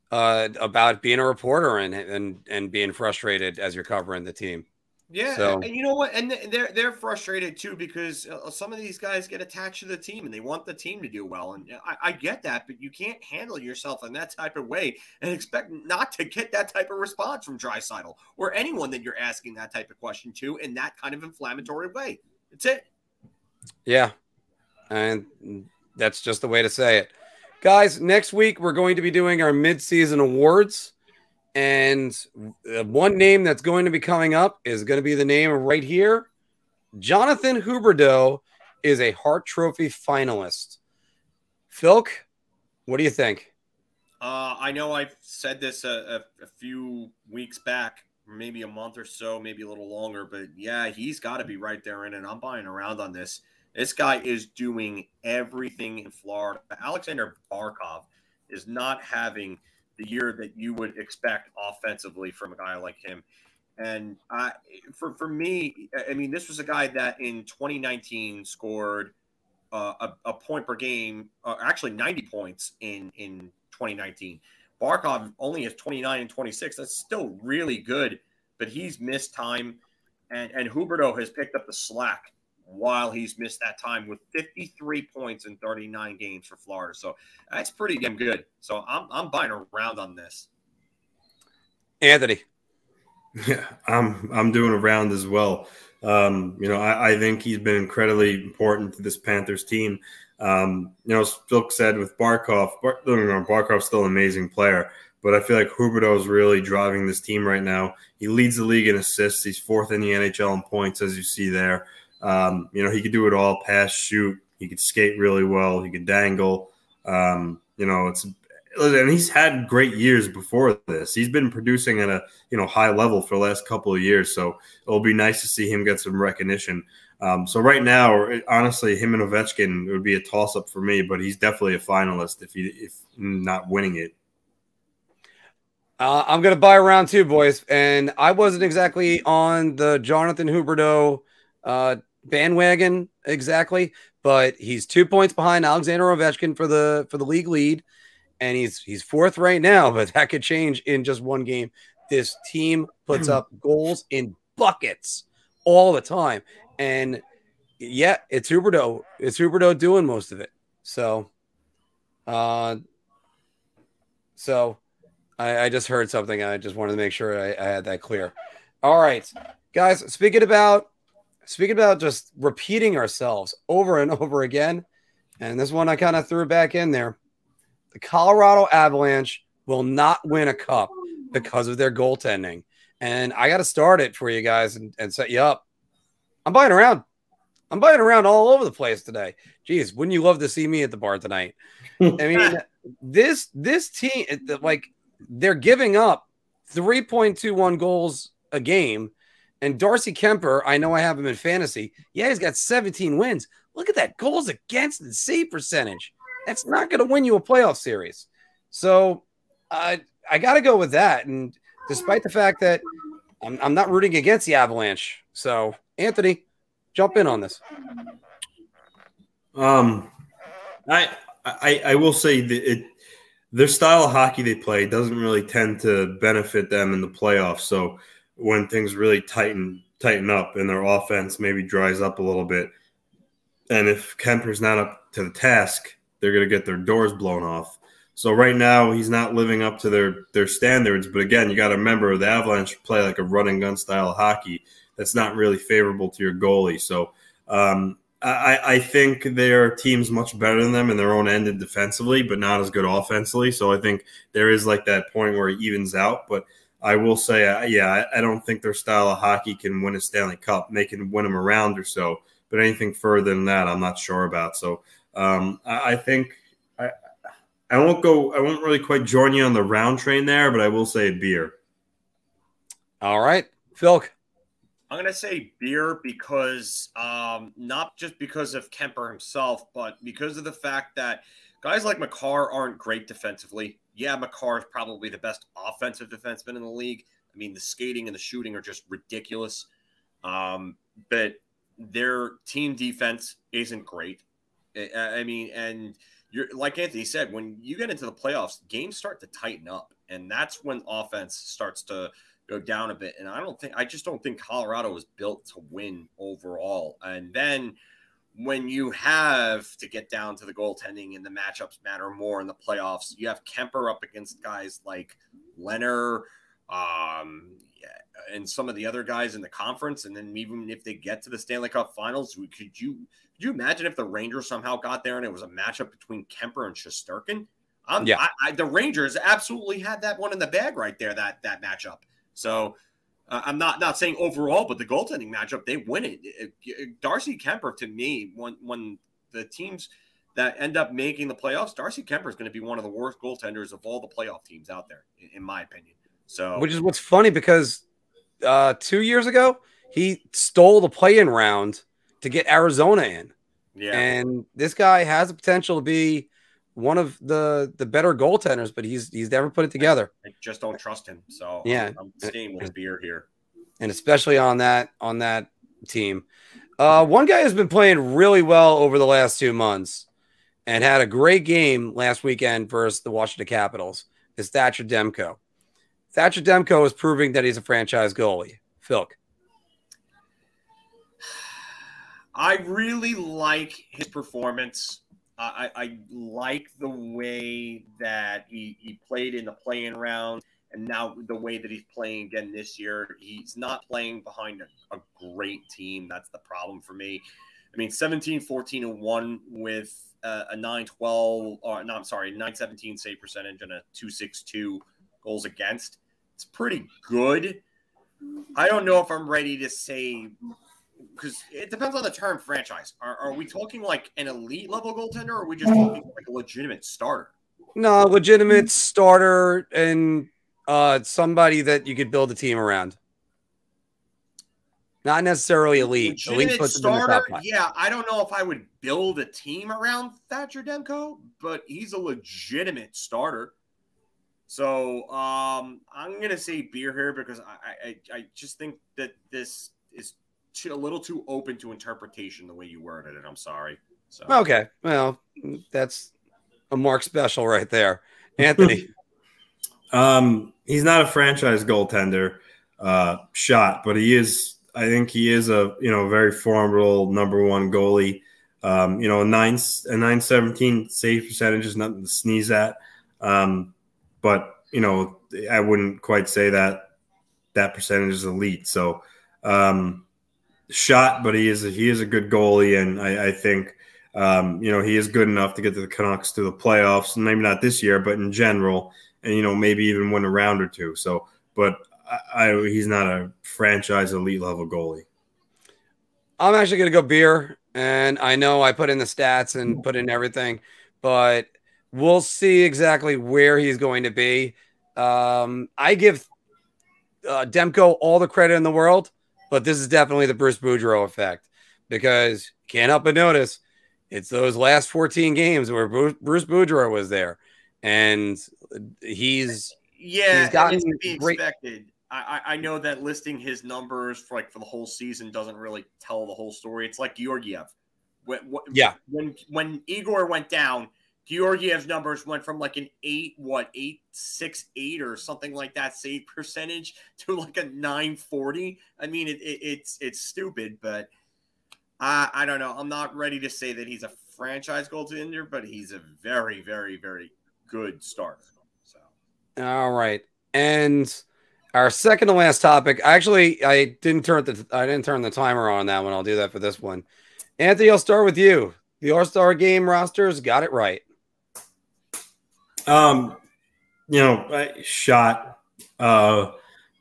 uh, about being a reporter and, and and being frustrated as you're covering the team. Yeah, so. And you know what? And they're they're frustrated too because some of these guys get attached to the team and they want the team to do well. And I, I get that, but you can't handle yourself in that type of way and expect not to get that type of response from Draisaitl or anyone that you're asking that type of question to in that kind of inflammatory way. That's it. Yeah, and that's just the way to say it. Guys, next week we're going to be doing our mid-season awards, and one name that's going to be coming up is going to be the name right here. Jonathan Huberdeau is a Hart Trophy finalist. Filk, what do you think? Uh, I know I've said this a, a, a few weeks back, maybe a month or so, maybe a little longer, but yeah, he's got to be right there in it. I'm buying around on this. This guy is doing everything in Florida. Alexander Barkov is not having the year that you would expect offensively from a guy like him. And I, for, for me, I mean, this was a guy that in twenty nineteen scored uh, a, a point per game, uh, actually ninety points in, in twenty nineteen. Barkov only has twenty-nine and twenty-six. That's still really good, but he's missed time. And, and Huberdeau has picked up the slack while he's missed that time with fifty-three points in thirty-nine games for Florida. So that's pretty damn good. So I'm, I'm buying around on this. Anthony. Yeah, I'm, I'm doing a round as well. Um, you know, I, I think he's been incredibly important to this Panthers team. Um, you know, Spilk said with Barkov, Bar- Barkov's still an amazing player, but I feel like Huberdeau is really driving this team right now. He leads the league in assists. He's fourth in the N H L in points, as you see there. Um, you know, he could do it all, pass, shoot. He could skate really well. He could dangle. Um, you know, it's and he's had great years before this. He's been producing at a, you know, high level for the last couple of years. So it'll be nice to see him get some recognition. Um, so right now, honestly, him and Ovechkin, it would be a toss-up for me, but he's definitely a finalist if he if not winning it. Uh, I'm going to buy round two, boys. And I wasn't exactly on the Jonathan Huberdeau uh, bandwagon exactly, but he's two points behind Alexander Ovechkin for the for the league lead. And he's he's fourth right now, but that could change in just one game. This team puts up goals in buckets all the time. And, yeah, it's Huberdeau. It's Huberdeau doing most of it. So uh, so I, I just heard something, and I just wanted to make sure I, I had that clear. All right, guys, speaking about, speaking about just repeating ourselves over and over again, and this one I kind of threw back in there. The Colorado Avalanche will not win a cup because of their goaltending. And I got to start it for you guys and, and set you up. I'm buying around. I'm buying around all over the place today. Geez, wouldn't you love to see me at the bar tonight? I mean, this this team, like, they're giving up three point two one goals a game. And Darcy Kemper, I know I have him in fantasy. Yeah, he's got seventeen wins. Look at that goals against and save percentage. That's not going to win you a playoff series. So uh, I got to go with that. And despite the fact that I'm, I'm not rooting against the Avalanche. So, Anthony, jump in on this. Um, I I, I will say that it, their style of hockey they play doesn't really tend to benefit them in the playoffs. So when things really tighten, tighten up and their offense maybe dries up a little bit, and if Kemper's not up to the task, they're going to get their doors blown off. So right now he's not living up to their, their standards. But again, you got to remember the Avalanche play like a run and gun style of hockey. That's not really favorable to your goalie. So um, I, I think their team's much better than them in their own end and defensively, but not as good offensively. So I think there is like that point where it evens out. But I will say, uh, yeah, I, I don't think their style of hockey can win a Stanley Cup. They can win them a round or so, but anything further than that, I'm not sure about. So Um, I, I think I I won't go. I won't really quite join you on the round train there, but I will say beer. All right, Philk. I'm gonna say beer because um, not just because of Kemper himself, but because of the fact that guys like Makar aren't great defensively. Yeah, Makar is probably the best offensive defenseman in the league. I mean, the skating and the shooting are just ridiculous. Um, but their team defense isn't great. I mean, and you're like Anthony said, when you get into the playoffs, games start to tighten up, and that's when offense starts to go down a bit. And I don't think, I just don't think Colorado is built to win overall. And then when you have to get down to the goaltending and the matchups matter more in the playoffs, you have Kemper up against guys like Leonard, um, and some of the other guys in the conference. And then even if they get to the Stanley Cup finals, could you, could you imagine if the Rangers somehow got there and it was a matchup between Kemper and Shesterkin? Um, yeah. I, I, the Rangers absolutely had that one in the bag right there, that, that matchup. So uh, I'm not, not saying overall, but the goaltending matchup, they win it. it, it Darcy Kemper, to me, when, when the teams that end up making the playoffs, Darcy Kemper is going to be one of the worst goaltenders of all the playoff teams out there, in, in my opinion. So, which is what's funny because uh, two years ago he stole the play-in round to get Arizona in. Yeah, and this guy has the potential to be one of the, the better goaltenders, but he's he's never put it together. I just don't trust him. So yeah, I'm, I'm staying with beer here, and especially on that on that team. Uh, one guy has been playing really well over the last two months and had a great game last weekend versus the Washington Capitals is Thatcher Demko. Thatcher Demko is proving that he's a franchise goalie. Phil. I really like his performance. I, I like the way that he, he played in the play-in round, and now the way that he's playing again this year. He's not playing behind a, a great team. That's the problem for me. I mean, seventeen, fourteen, and one with uh, a nine twelve, or no, I'm sorry, nine seventeen save percentage and a two sixty-two goals against. It's pretty good. I don't know if I'm ready to say, because it depends on the term franchise. Are, are we talking like an elite level goaltender, or are we just talking like a legitimate starter? No, legitimate starter and uh, somebody that you could build a team around. Not necessarily elite. Legitimate elite puts starter, them in the top yeah, I don't know if I would build a team around Thatcher Demko, but he's a legitimate starter. So um, I'm going to say beer here because I, I, I just think that this is – a little too open to interpretation the way you worded it. I'm sorry. So. Okay. Well, that's a Mark special right there. Anthony. um, he's not a franchise goaltender uh, shot, but he is, I think he is a, you know, very formidable number one goalie. Um, you know, a nine, a nine seventeen save percentage is nothing to sneeze at. Um, but you know, I wouldn't quite say that that percentage is elite. So, um, shot, but he is a, he is a good goalie, and I, I think um, you know he is good enough to get to the Canucks to the playoffs. Maybe not this year, but in general, and you know maybe even win a round or two. So, but I, I he's not a franchise elite level goalie. I'm actually gonna go beer, and I know I put in the stats and put in everything, but we'll see exactly where he's going to be. Um, I give uh, Demko all the credit in the world. But this is definitely the Bruce Boudreau effect, because can't help but notice it's those last fourteen games where Bruce Boudreau was there, and he's yeah, he's gotten it's to be great. Expected. I, I know that listing his numbers for like for the whole season doesn't really tell the whole story. It's like Georgiev. When, yeah, when when Igor went down, Georgiev's numbers went from like an eight, what eight six eight or something like that save percentage to like a nine forty. I mean, it, it, it's it's stupid, but I I don't know. I'm not ready to say that he's a franchise goaltender, but he's a very very very good starter. So all right, and our second to last topic. Actually, I didn't turn the I didn't turn the timer on that one. I'll do that for this one. Anthony, I'll start with you. The All Star Game rosters got it right. Um, you know, shot, uh,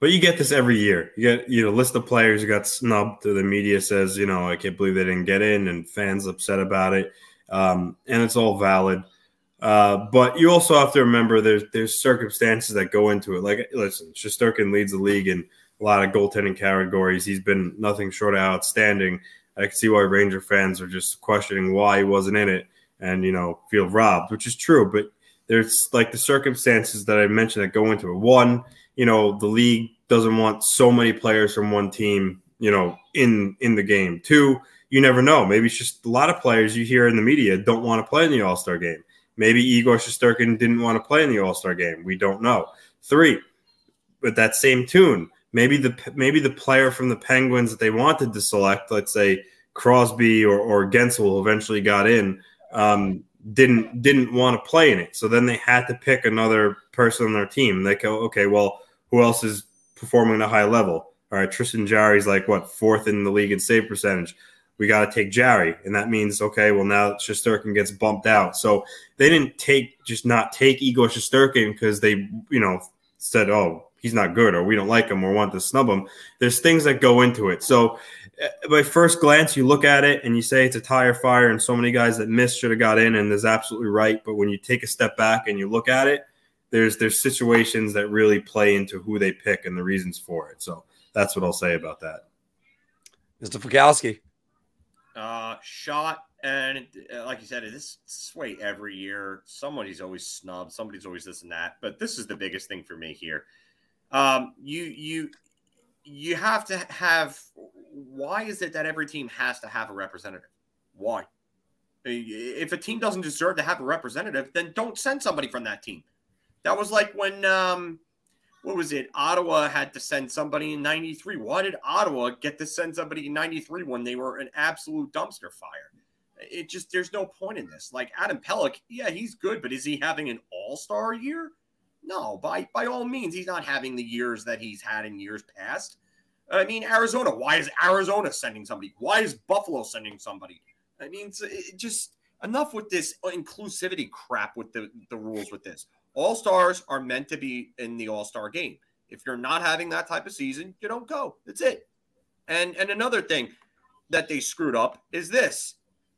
but you get this every year. You get, you know, list of players who got snubbed, or the media says, you know, I can't believe they didn't get in, and fans upset about it. Um, and it's all valid. Uh, but you also have to remember there's, there's circumstances that go into it. Like, listen, Shesterkin leads the league in a lot of goaltending categories. He's been nothing short of outstanding. I can see why Ranger fans are just questioning why he wasn't in it and, you know, feel robbed, which is true, but there's like the circumstances that I mentioned that go into it. One, you know, the league doesn't want so many players from one team, you know, in, in the game. Two, you never know. Maybe it's just a lot of players you hear in the media don't want to play in the All-Star game. Maybe Igor Shesterkin didn't want to play in the All-Star game. We don't know. Three, with that same tune, maybe the maybe the player from the Penguins that they wanted to select, let's say Crosby or, or Gensel, who eventually got in, um, didn't didn't want to play in it. So then they had to pick another person on their team. They go, okay, well, who else is performing at a high level? All right, Tristan Jarry's like, what, fourth in the league in save percentage. We got to take Jarry. And that means, okay, well, now Shesterkin gets bumped out. So they didn't take just not take Igor Shesterkin because they, you know, said, oh, he's not good, or we don't like him, or want to snub him. There's things that go into it. So by first glance, you look at it and you say it's a tire fire and so many guys that missed should have got in, and that's absolutely right. But when you take a step back and you look at it, there's there's situations that really play into who they pick and the reasons for it. So that's what I'll say about that. Mister Volkowski. Uh, shot. And like you said, this sway every year. Somebody's always snubbed. Somebody's always this and that. But this is the biggest thing for me here. Um, you you you have to have why is it that every team has to have a representative? Why? If a team doesn't deserve to have a representative, then don't send somebody from that team. That was like when, um, what was it? Ottawa had to send somebody in ninety-three. Why did Ottawa get to send somebody in ninety-three when they were an absolute dumpster fire? It just, there's no point in this. Like Adam Pelech, yeah, he's good, but is he having an all-star year? No, by, by all means, he's not having the years that he's had in years past. I mean, Arizona, why is Arizona sending somebody? Why is Buffalo sending somebody? I mean, it's, it just enough with this inclusivity crap with the, the rules with this. All-stars are meant to be in the all-star game. If you're not having that type of season, you don't go. That's it. And, and another thing that they screwed up is this.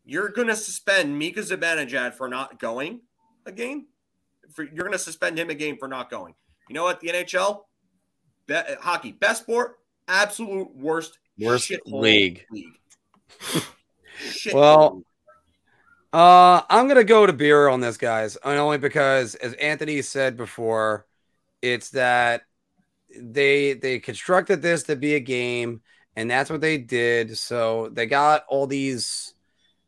You're going to suspend Mika Zibanejad for not going a game. For, you're going to suspend him a game for not going. You know what? The N H L, be, hockey, best sport, absolute worst, worst league. league. Well, uh, I'm going to go to beer on this, guys, and only because, as Anthony said before, it's that they they constructed this to be a game, and that's what they did. So they got all these.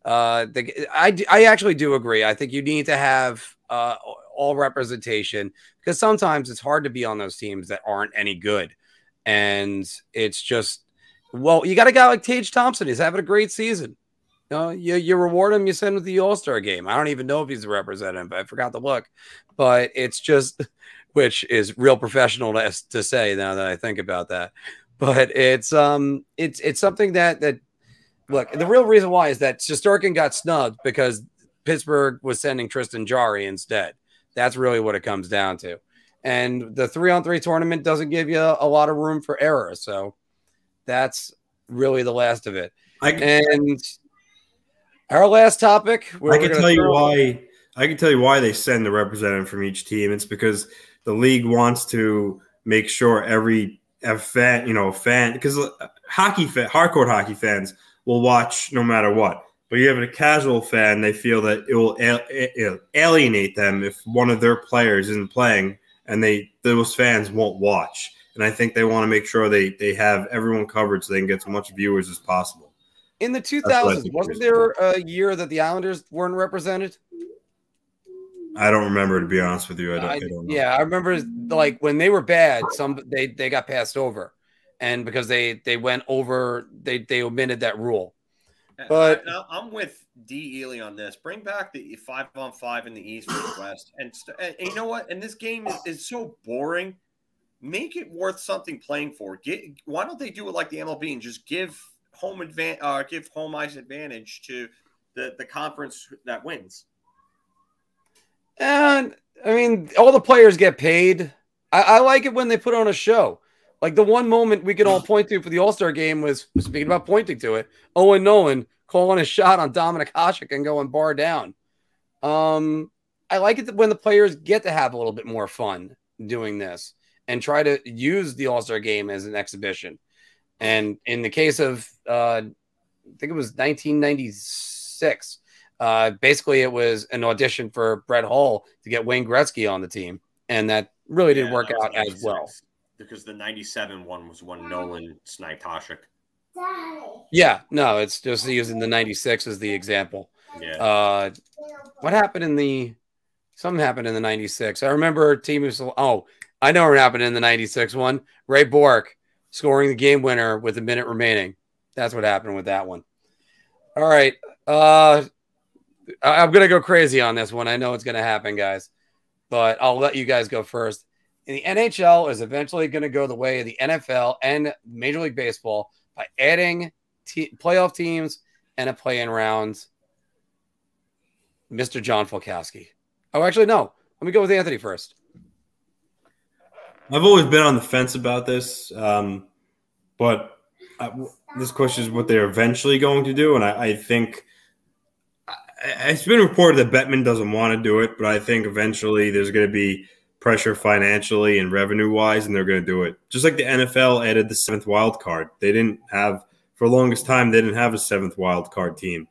Uh, they, I I actually do agree. I think you need to have uh, all representation, because sometimes it's hard to be on those teams that aren't any good, and it's just, well, you got a guy like Tage Thompson. He's having a great season. No, you, you reward him, you send him to the All-Star game. I don't even know if he's a representative. I forgot to look. But it's just, which is real professional to, to say now that I think about that. But it's um it's it's something that that look, the real reason why is that Shesterkin got snubbed because Pittsburgh was sending Tristan Jarry instead. That's really what it comes down to. And the three on three tournament doesn't give you a lot of room for error. So that's really the last of it. I can, and our last topic. I can tell you why. I can tell you why they send a representative from each team. It's because the league wants to make sure every fan, you know, fan, because hockey, fan, hardcore hockey fans will watch no matter what. But you have a casual fan, they feel that it will al- alienate them if one of their players isn't playing, and they those fans won't watch. And I think they want to make sure they, they have everyone covered so they can get as much viewers as possible. In the two thousands, wasn't there a year that the Islanders weren't represented? I don't remember, to be honest with you. I don't, I, I don't know. Yeah, I remember like when they were bad, some they, they got passed over. And because they, they went over, they, they omitted that rule. But I'm with D. Ely on this. Bring back the five-on-five in the East and the West. And, and you know what? And this game is, is so boring. Make it worth something playing for. Get, why don't they do it like the M L B and just give home advan- uh, give home ice advantage to the, the conference that wins? And I mean, all the players get paid. I, I like it when they put on a show. Like the one moment we could all point to for the All-Star game was, speaking about pointing to it, Owen Nolan calling a shot on Dominic Hasek and going bar down. Um, I like it when the players get to have a little bit more fun doing this and try to use the All-Star game as an exhibition. And in the case of, uh, I think it was nineteen ninety-six, uh, basically it was an audition for Brett Hull to get Wayne Gretzky on the team. And that really didn't yeah, work out as well. Because the ninety-seven one was when Nolan sniped Hasek. Yeah, no, it's just using the ninety-six as the example. Yeah. Uh, what happened in the – something happened in the ninety-six. I remember Team – oh, I know what happened in the ninety-six one. Ray Bourque scoring the game winner with a minute remaining. That's what happened with that one. All right. Uh, I'm going to go crazy on this one. I know it's going to happen, guys. But I'll let you guys go first. And the N H L is eventually going to go the way of the N F L and Major League Baseball by adding te- playoff teams and a play-in round. Mister John Volkowski. Oh, actually, no. Let me go with Anthony first. I've always been on the fence about this, um, but I, this question is what they're eventually going to do, and I, I think I, it's been reported that Bettman doesn't want to do it, but I think eventually there's going to be pressure financially and revenue-wise, and they're going to do it. Just like the N F L added the seventh wild card. They didn't have – for the longest time, they didn't have a seventh wild card team,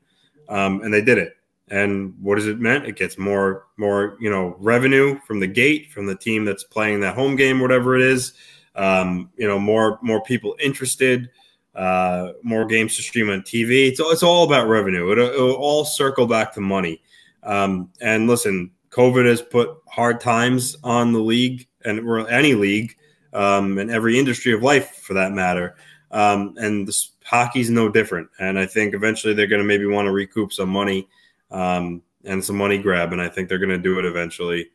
um, and they did it. And what does it mean? It gets more, more, you know, revenue from the gate, from the team that's playing that home game, whatever it is. Um, you know, more, more people interested. uh, more games to stream on T V. It's, it's all about revenue. It'll, it'll all circle back to money. Um, and listen, COVID has put hard times on the league and or any league um, and every industry of life for that matter. Um, and this, hockey's no different. And I think eventually they're going to maybe want to recoup some money um, and some money grab. And I think they're going to do it eventually.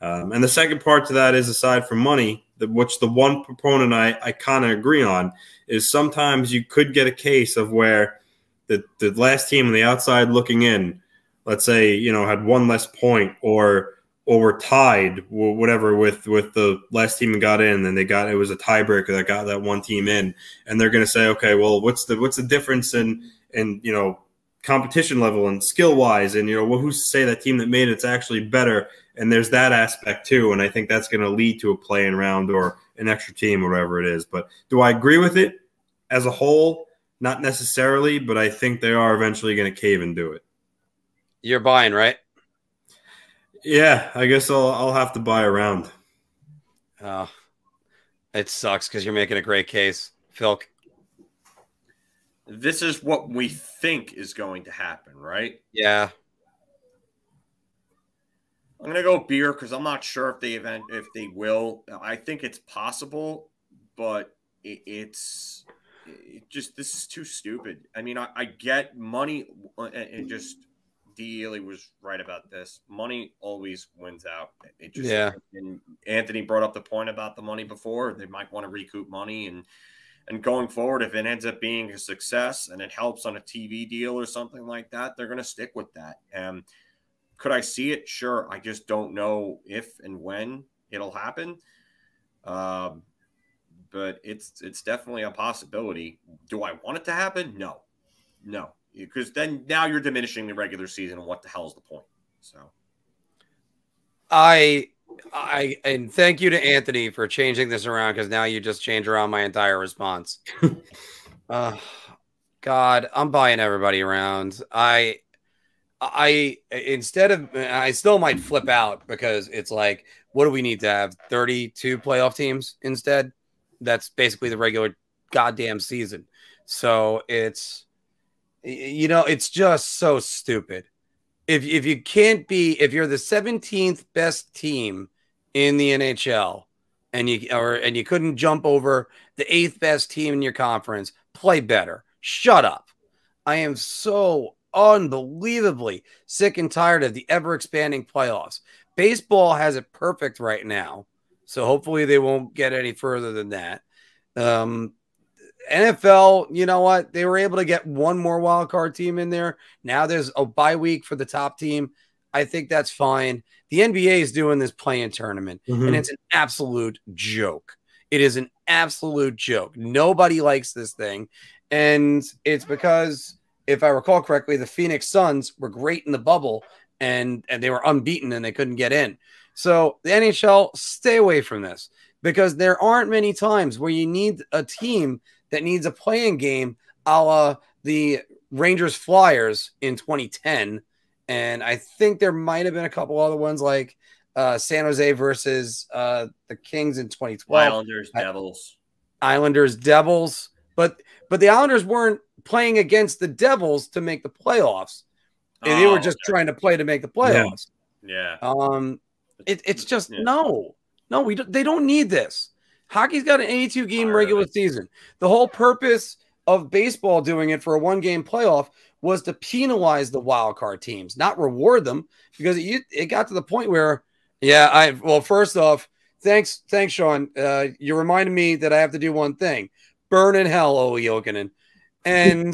Um, and the second part to that is, aside from money, the, which the one proponent I, I kind of agree on, is sometimes you could get a case of where the, the last team on the outside looking in, let's say, you know, had one less point or or were tied or whatever with, with the last team got in, and they got, it was a tiebreaker that got that one team in. And they're going to say, okay, well, what's the what's the difference in, in you know, competition level and skill-wise, and, you know, well, who's to say that team that made it's actually better? And there's that aspect too, and I think that's going to lead to a play-in round or an extra team or whatever it is. But do I agree with it as a whole? Not necessarily, but I think they are eventually going to cave and do it. You're buying, right? Yeah, I guess I'll I'll have to buy a round. Oh, it sucks because you're making a great case, Phil. This is what we think is going to happen, right? Yeah. I'm going to go beer because I'm not sure if they event, if they will. I think it's possible, but it, it's it just, this is too stupid. I mean, I, I get money, and just D. Ely was right about this. Money always wins out. It just, yeah. And Anthony brought up the point about the money before. They might want to recoup money, and and going forward, if it ends up being a success and it helps on a T V deal or something like that, they're going to stick with that. Um, could I see it? Sure. I just don't know if and when it'll happen. Um, but it's it's definitely a possibility. Do I want it to happen? No. No. Because then now you're diminishing the regular season, and what the hell is the point? So I... I and thank you to Anthony for changing this around, because now you just change around my entire response. uh, God, I'm buying everybody around. I, I instead of I still might flip out, because it's like, what do we need to have thirty-two playoff teams instead? That's basically the regular goddamn season. So it's, you know, it's just so stupid. If if you can't be, if you're the seventeenth best team in the N H L and you or and you couldn't jump over the eighth best team in your conference, play better. Shut up. I am so unbelievably sick and tired of the ever expanding playoffs. Baseball has it perfect right now, so hopefully they won't get any further than that. Um N F L, you know what? They were able to get one more wild card team in there. Now there's a bye week for the top team. I think that's fine. The N B A is doing this play-in tournament, mm-hmm. and it's an absolute joke. It is an absolute joke. Nobody likes this thing, and it's because, if I recall correctly, the Phoenix Suns were great in the bubble, and, and they were unbeaten, and they couldn't get in. So the N H L, stay away from this, because there aren't many times where you need a team that needs a play-in game a la the Rangers Flyers in twenty ten. And I think there might have been a couple other ones, like uh, San Jose versus uh, the Kings in twenty twelve. Islanders, Devils. Islanders, Devils. But but the Islanders weren't playing against the Devils to make the playoffs. Oh, they were just yeah. trying to play to make the playoffs. Yeah. yeah. Um, it, it's just, yeah. no. No, we don't, they don't need this. Hockey's got an eighty-two game regular season. The whole purpose of baseball doing it for a one-game playoff was to penalize the wild card teams, not reward them, because it, it got to the point where, yeah, I well, first off, thanks, thanks, Sean. Uh, you reminded me that I have to do one thing: burn in hell, Ole Jokinen. And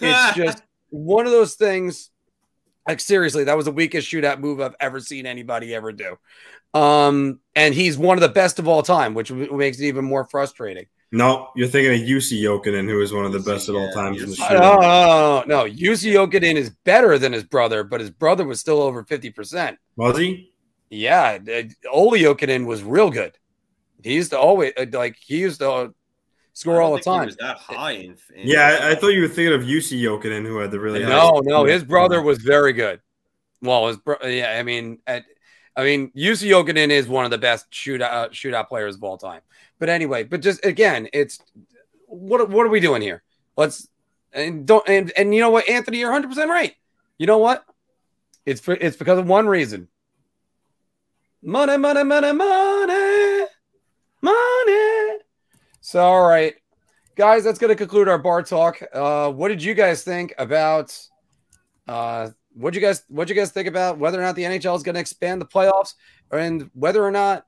it's just one of those things. Like, seriously, that was the weakest shootout move I've ever seen anybody ever do. Um, and he's one of the best of all time, which makes it even more frustrating. No, you're thinking of Jussi Jokinen, who is one of the best yeah, at all times in the shootout. No, no, no, no. Jussi Jokinen is better than his brother, but his brother was still over fifty percent. Was he? Yeah. Ole Jokinen was real good. He used to always, like, he used to score all the time. He was that high in, in yeah, I, I thought you were thinking of Jussi Jokinen, who had the really high. No, no, his brother was very good. Well, his bro yeah, I mean, at, I mean, Jussi Jokinen is one of the best shootout shootout players of all time. But anyway, but just again, it's what what are we doing here? Let's and don't and and you know what, Anthony, you're one hundred percent right. You know what? It's for, it's because of one reason. Money, money, money, money, money. So, all right, guys, that's going to conclude our bar talk. Uh, what did you guys think about? Uh, what you guys, what you guys think about whether or not the N H L is going to expand the playoffs, and whether or not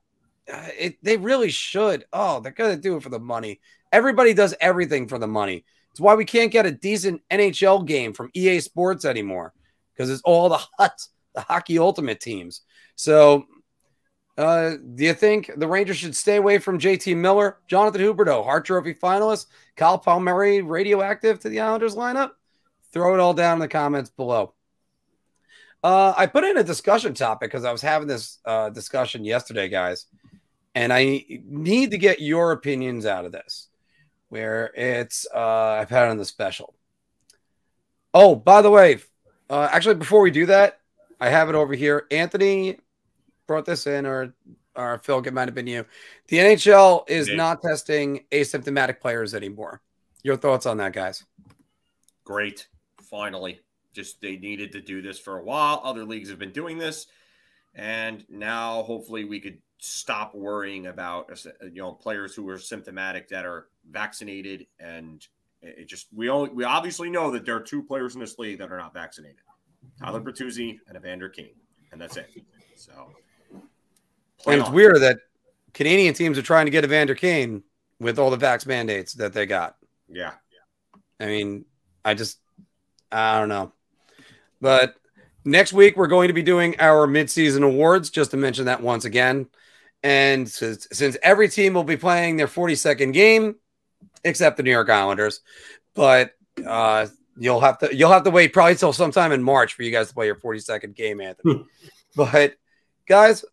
uh, it they really should? Oh, they're going to do it for the money. Everybody does everything for the money. It's why we can't get a decent N H L game from E A Sports anymore, because it's all the hut, the hockey ultimate teams. So. Uh, do you think the Rangers should stay away from J T Miller, Jonathan Huberdeau, Hart Trophy finalist, Kyle Palmieri, radioactive to the Islanders lineup? Throw it all down in the comments below. Uh, I put in a discussion topic because I was having this uh, discussion yesterday, guys, and I need to get your opinions out of this. Where it's, uh, I've had it on the special. Oh, by the way, uh, actually, before we do that, I have it over here. Anthony brought this in, or or Phil, it might have been you. The N H L is yeah. not testing asymptomatic players anymore. Your thoughts on that, guys? Great. Finally. Just they needed to do this for a while. Other leagues have been doing this. And now hopefully we could stop worrying about, you know, players who are symptomatic that are vaccinated. And it just, we only, we obviously know that there are two players in this league that are not vaccinated. Tyler Bertuzzi and Evander Kane. And that's it. So and it's weird that Canadian teams are trying to get Evander Kane with all the vax mandates that they got. Yeah. I mean, I just, I don't know. But next week, we're going to be doing our midseason awards, just to mention that once again. And since, since every team will be playing their forty-second game, except the New York Islanders, but uh, you'll have to, you'll have to wait probably till sometime in March for you guys to play your forty-second game, Anthony. But guys,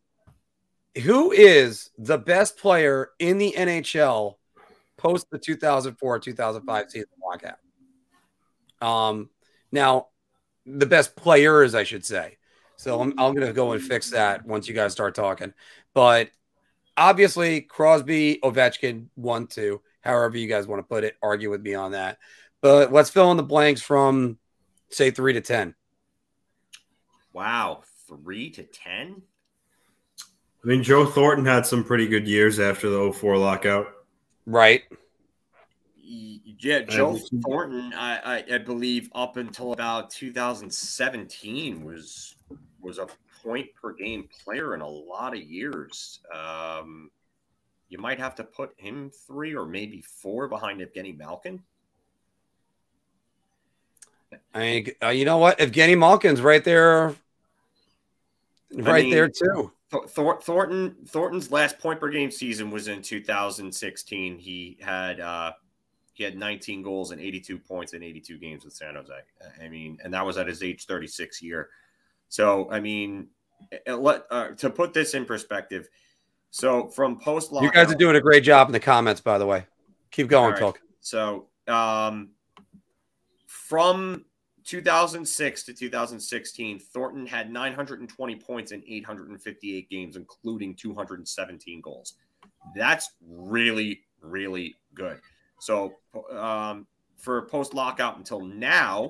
who is the best player in the N H L post the two thousand four two thousand five season lockout? Um, now, the best players, I should say. So I'm, I'm going to go and fix that once you guys start talking. But obviously, Crosby, Ovechkin, one, two, however you guys want to put it, argue with me on that. But let's fill in the blanks from, say, three to ten. Wow, three to ten? I mean, Joe Thornton had some pretty good years after the oh four lockout. Right. Yeah, Joe Thornton, I, I, I believe up until about two thousand seventeen was was a point-per-game player in a lot of years. Um, you might have to put him three or maybe four behind Evgeny Malkin. I mean, uh, you know what? Evgeny Malkin's right there, right I mean, there too. Thor Thornton Thornton's last point per game season was in two thousand sixteen. He had uh, he had nineteen goals and eighty-two points in eighty-two games with San Jose. I mean, and that was at his age thirty-six year. So I mean, it, let, uh, to put this in perspective, so from post lockout, you guys are doing a great job in the comments, by the way. Keep going, right. Talk. So um, from two thousand six to two thousand sixteen, Thornton had nine hundred twenty points in eight hundred fifty-eight games, including two hundred seventeen goals. That's really, really good. So um, for post-lockout until now,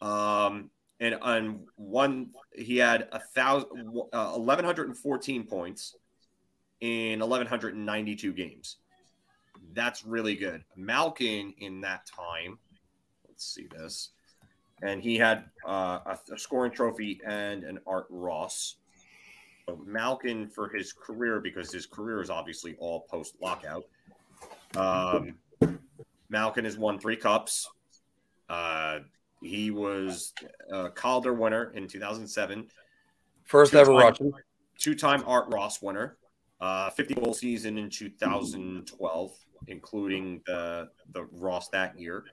um, and on one, he had a thousand, uh, eleven fourteen points in eleven ninety-two games. That's really good. Malkin in that time, let's see this. And he had uh, a scoring trophy and an Art Ross. So Malkin for his career, because his career is obviously all post-lockout. Um, Malkin has won three cups. Uh, he was a Calder winner in two thousand seven. First two ever Russian. Two-time Art Ross winner. Uh, fifty-goal season in two thousand twelve, including the, the Ross that year.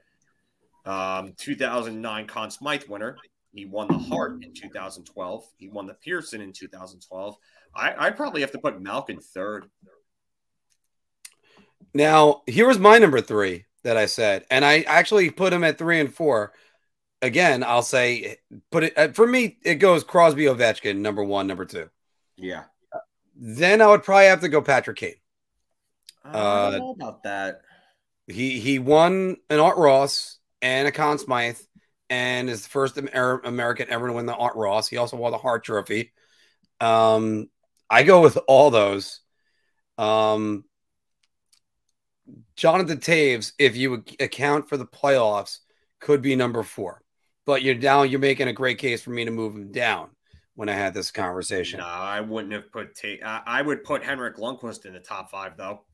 Um, two thousand nine Conn Smythe winner. He won the Hart in two thousand twelve. He won the Pearson in two thousand twelve. I, I probably have to put Malkin third. Now, here was my number three that I said, and I actually put him at three and four. Again, I'll say, put it for me, it goes Crosby, Ovechkin, number one, number two. Yeah. Then I would probably have to go Patrick Kane. I don't uh, know about that. He he won an Art Ross and a Conn Smythe, and is the first Amer American ever to win the Art Ross. He also won the Hart Trophy. Um, I go with all those. Um, Jonathan Toews, if you account for the playoffs, could be number four. But you're down. You're making a great case for me to move him down. When I had this conversation, no, I wouldn't have put. T I, I would put Henrik Lundqvist in the top five, though.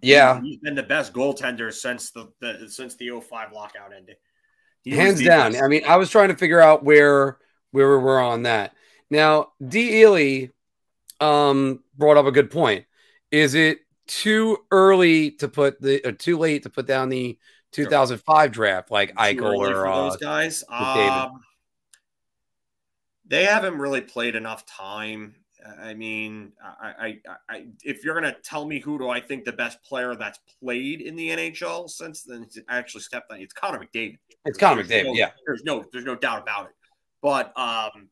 Yeah, he's been the best goaltender since the, the since the oh five lockout ended. He Hands down. Best. I mean, I was trying to figure out where where we were on that. Now, D. Ely um, brought up a good point. Is it too early to put the, or too late to put down the two thousand five sure. draft, like Eichel or uh, those guys? Um, They haven't really played enough time. I mean, I, I, I, if you're going to tell me who do I think the best player that's played in the N H L since then, I actually stepped on it's Connor McDavid. It's Connor McDavid, no, yeah. There's no, there's no doubt about it. But um,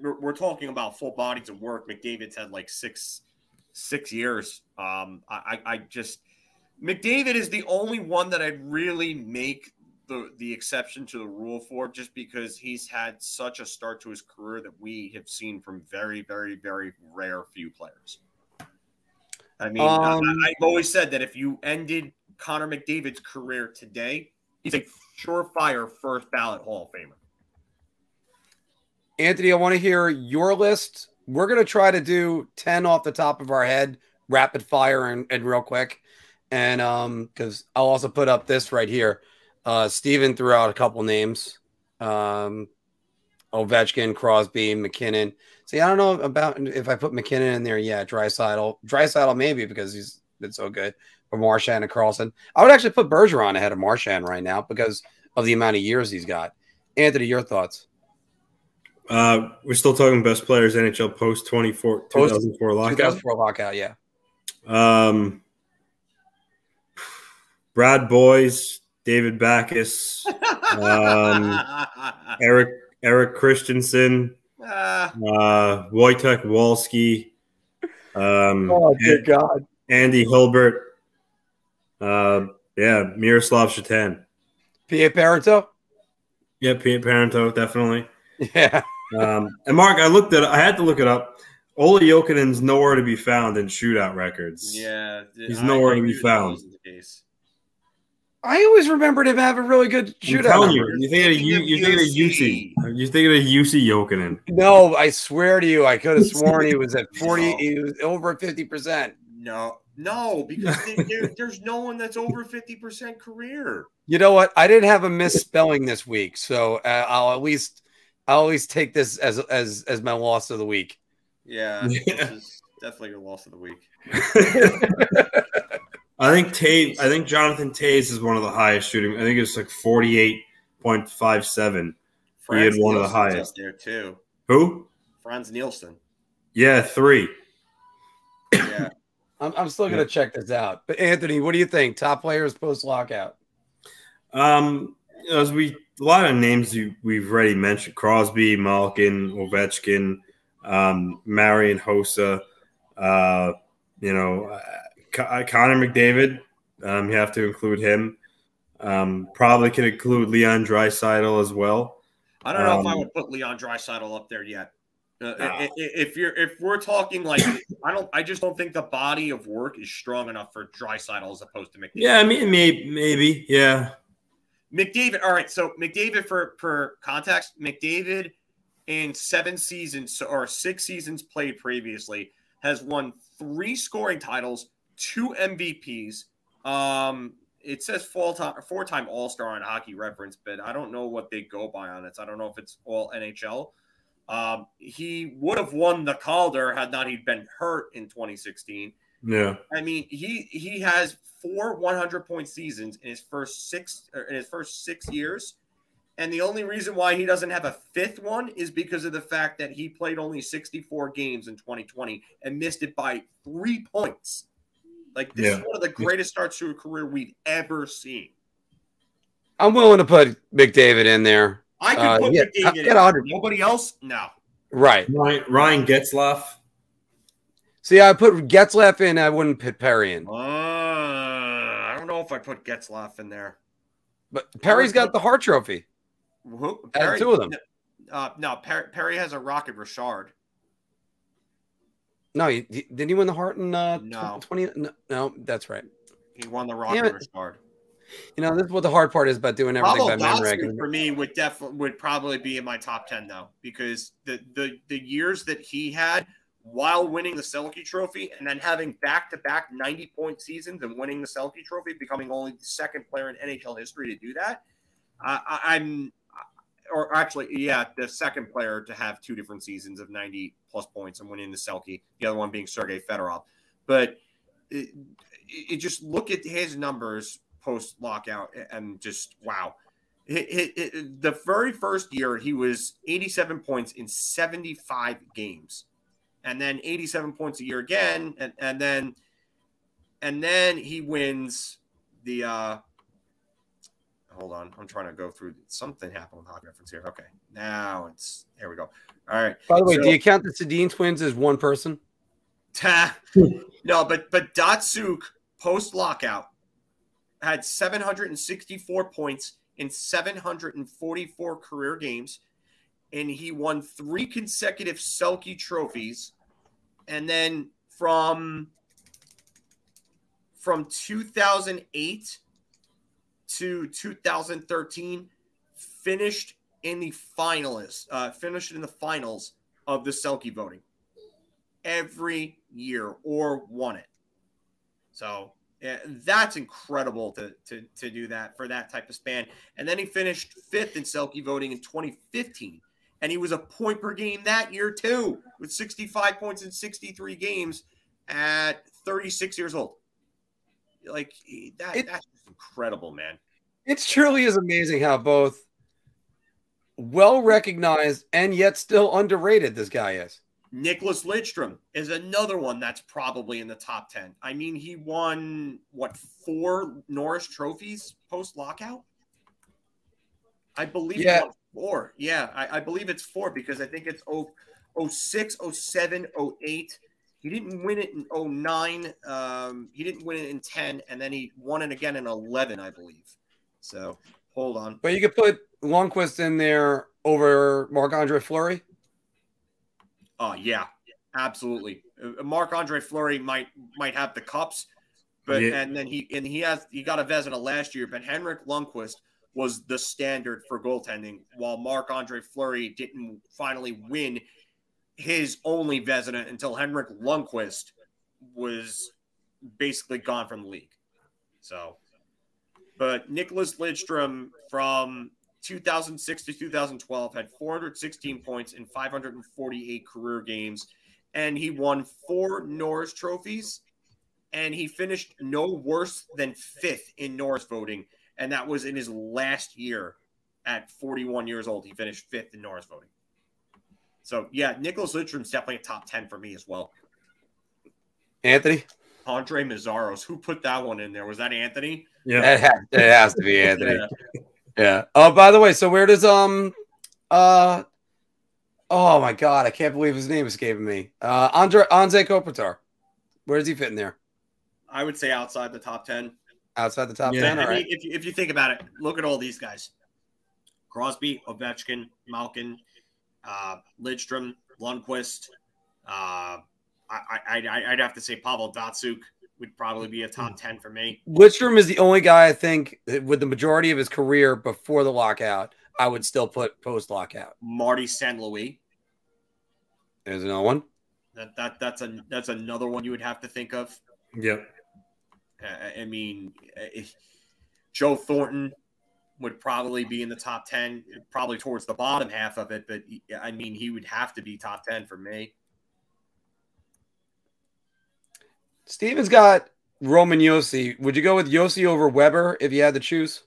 we're, we're talking about full bodies of work. McDavid's had like six, six years. Um, I, I just McDavid is the only one that I'd really make The, the exception to the rule for, just because he's had such a start to his career that we have seen from very, very, very rare few players. I mean, um, I, I've always said that if you ended Connor McDavid's career today, he's a surefire first ballot Hall of Famer. Anthony, I want to hear your list. We're going to try to do ten off the top of our head, rapid fire and, and real quick. And um, because I'll also put up this right here. Uh, Steven threw out a couple names. Um, Ovechkin, Crosby, McKinnon. See, I don't know about if I put McKinnon in there. Yeah, Draisaitl. Draisaitl maybe because he's been so good. But Marchand and Carlson. I would actually put Bergeron ahead of Marchand right now because of the amount of years he's got. Anthony, your thoughts? Uh, we're still talking best players N H L post twenty-four two thousand four lockout. two thousand four lockout, yeah. Um, Brad Boys. David Backus, um, Eric Eric Christensen, uh, Wojtek Wolski, um, oh dear and, God, Andy Hilbert, uh, yeah, Miroslav Chitan, Piet Parenteau, yeah, Piet Parenteau, definitely, yeah. um, and Mark, I looked at, I had to look it up. Ole Jokinen's nowhere to be found in shootout records. Yeah, he's nowhere to be found. I always remembered him having a really good shootout. You, you think of U C. You think of U C Jokinen. No, I swear to you, I could have sworn he was at forty. No. He was over fifty percent. No, no, because there, there's no one that's over fifty percent career. You know what? I didn't have a misspelling this week, so uh, I'll at least I'll at least take this as as as my loss of the week. Yeah, yeah. This is definitely your loss of the week. I think Toews, I think Jonathan Toews is one of the highest shooting. I think it's like forty-eight point five seven. He had one Nielsen's of the highest up there too. Who? Franz Nielsen. Yeah, three. Yeah, I'm, I'm still gonna yeah. check this out. But Anthony, what do you think? Top players post lockout. Um, as we a lot of names you, we've already mentioned: Crosby, Malkin, Ovechkin, um, Marian Hossa. Uh, you know. Uh, Connor McDavid, um, you have to include him. Um, probably could include Leon Draisaitl as well. I don't know um, if I would put Leon Draisaitl up there yet. Uh, nah. If you're, if we're talking like, I don't, I just don't think the body of work is strong enough for Draisaitl as opposed to McDavid. Yeah, I mean, maybe, maybe, yeah. McDavid. All right, so McDavid for per context, McDavid in seven seasons or six seasons played previously has won three scoring titles. Two M V Ps. Um, it says four-time All-Star on Hockey Reference, but I don't know what they go by on it. So I don't know if it's all N H L. Um, he would have won the Calder had not he been hurt in twenty sixteen. Yeah, I mean he he has four one hundred point seasons in his first six or in his first six years, and the only reason why he doesn't have a fifth one is because of the fact that he played only sixty-four games in twenty twenty and missed it by three points. Like, this yeah. is one of the greatest starts to a career we've ever seen. I'm willing to put McDavid in there. I could uh, put yeah, McDavid in. Nobody else? No. Right. Ryan, Ryan Getzlaff. See, I put Getzlaff in. I wouldn't put Perry in. Uh, I don't know if I put Getzlaf in there. But Perry's got the Hart Trophy. Who? Perry? Two of them. Uh, no, Perry, Perry has a Rocket Richard. No, he, he, didn't he win the Hart in uh, no. twenty? No, no, that's right. He won the Rocket Richard. You know, this is what the hard part is about doing everything by memory. For me, would def would probably be in my top ten though, because the the the years that he had while winning the Selke Trophy and then having back to back ninety point seasons and winning the Selke Trophy, becoming only the second player in N H L history to do that. Uh, I, I'm, or actually, yeah, the second player to have two different seasons of ninety plus points and winning the Selke. The other one being Sergei Fedorov. But it, it just look at his numbers post lockout and just wow. It, it, it, the very first year he was eighty-seven points in seventy-five games, and then eighty-seven points a year again, and, and then and then he wins the. Uh, hold on, I'm trying to go through something happened with Hockey Reference here. Okay, now it's here we go. All right. By the way, so, do you count the Sedin twins as one person? No, but but Datsuk post lockout had seven hundred sixty-four points in seven hundred forty-four career games, and he won three consecutive Selke trophies. And then from, from two thousand eight to two thousand thirteen, finished in the finalists, uh, finished in the finals of the Selke voting every year or won it. So yeah, that's incredible to, to, to do that for that type of span. And then he finished fifth in Selke voting in twenty fifteen. And he was a point per game that year too, with sixty-five points in sixty-three games at thirty-six years old. Like that, it, that's just incredible, man. It truly is amazing how both well-recognized and yet still underrated this guy is. Nicholas Lidstrom is another one that's probably in the top ten. I mean, he won, what, four Norris trophies post-lockout? I believe yeah. he won four. Yeah, I, I believe it's four because I think it's oh six, oh seven, oh eight. He didn't win it in oh nine. Um, he didn't win it in ten, and then he won it again in eleven, I believe. So, hold on. But you could put Lundqvist in there over Marc-Andre Fleury? Oh, yeah, absolutely. Marc-Andre Fleury might might have the cups, but yeah. and then he and he has he got a Vezina last year, but Henrik Lundqvist was the standard for goaltending, while Marc-Andre Fleury didn't finally win his only Vezina until Henrik Lundqvist was basically gone from the league. So, but Nicholas Lidstrom from two thousand six to two thousand twelve had four hundred sixteen points in five hundred forty-eight career games, and he won four Norris trophies, and he finished no worse than fifth in Norris voting, and that was in his last year at forty-one years old. He finished fifth in Norris voting. So, yeah, Nicholas Lidstrom's definitely a top ten for me as well. Anthony? Andre Mazzaros. Who put that one in there? Was that Anthony? Yeah, it has, it has to be Anthony. Yeah. Yeah. Oh, by the way, so where does um uh oh my god, I can't believe his name escaping me. Uh Andre Anze Kopitar. Where does he fit in there? I would say outside the top ten. Outside the top yeah. ten. All I right. mean, if you if you think about it, look at all these guys. Crosby, Ovechkin, Malkin, uh, Lidstrom, Lundqvist. Uh I I I'd have to say Pavel Datsyuk would probably be a top ten for me. Lidstrom is the only guy I think with the majority of his career before the lockout, I would still put post-lockout. Marty Saint Louis. There's another one. That that that's a that's another one you would have to think of. Yep. Uh, I mean, Joe Thornton would probably be in the top ten, probably towards the bottom half of it, but I mean, he would have to be top ten for me. Steven's got Roman Josi. Would you go with Josi over Weber if you had to choose?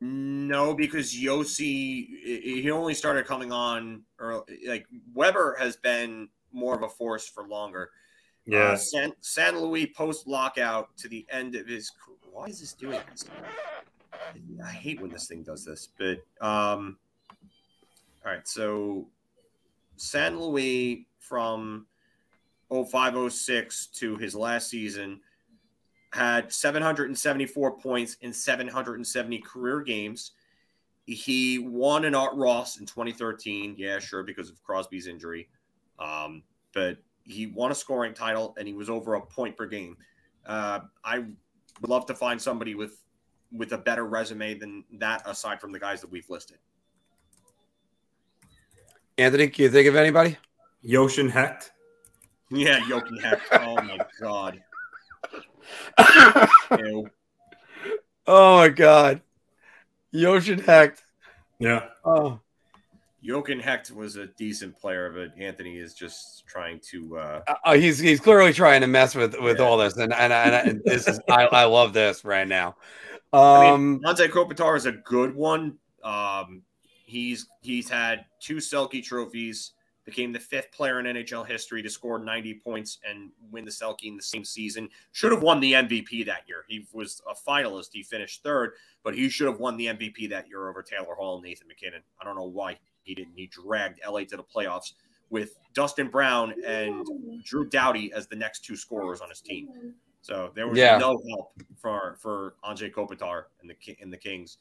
No, because Josi, he only started coming on early. Like Weber has been more of a force for longer. Yeah. Uh, San, San Luis post lockout to the end of his. Why is this doing this? I hate when this thing does this. But um, all right, so San Luis from oh five oh six to his last season had seven hundred seventy-four points in seven hundred seventy career games. He won an Art Ross in twenty thirteen. Yeah, sure, because of Crosby's injury. Um, but he won a scoring title, and he was over a point per game. Uh, I would love to find somebody with with a better resume than that, aside from the guys that we've listed. Anthony, can you think of anybody? Joshin Hecht. Yeah, Joshin Hecht. Oh, my God. Ew. Oh, my God. Joshin Hecht. Yeah. Oh. Joshin Hecht was a decent player, but Anthony is just trying to. Uh... Uh, he's he's clearly trying to mess with with yeah. all this, and and, and, and this is I, I love this right now. Um, I mean, Anze Kopitar is a good one. Um, he's he's had two Selke trophies. Became the fifth player in N H L history to score ninety points and win the Selke in the same season. Should have won the M V P that year. He was a finalist. He finished third, but he should have won the M V P that year over Taylor Hall and Nathan McKinnon. I don't know why he didn't. He dragged L A to the playoffs with Dustin Brown and Drew Doughty as the next two scorers on his team. So there was yeah. no help for for Anze Kopitar and the in the Kings.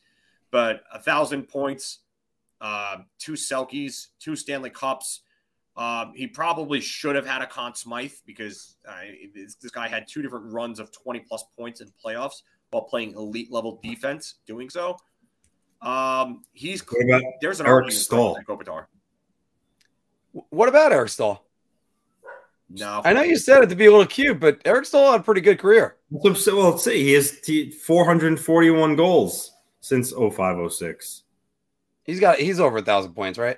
But a thousand points, uh, two Selkies, two Stanley Cups. Um, he probably should have had a Conn Smythe because uh, this, this guy had two different runs of twenty plus points in playoffs while playing elite level defense. Doing so, um, he's there's an Eric Staal. Kopitar. What about Eric Staal? No, I know you said it to be a little cute, but Eric Staal had a pretty good career. Well, let's see. He has four hundred forty-one goals since oh five oh six. He's got he's over a thousand points, right?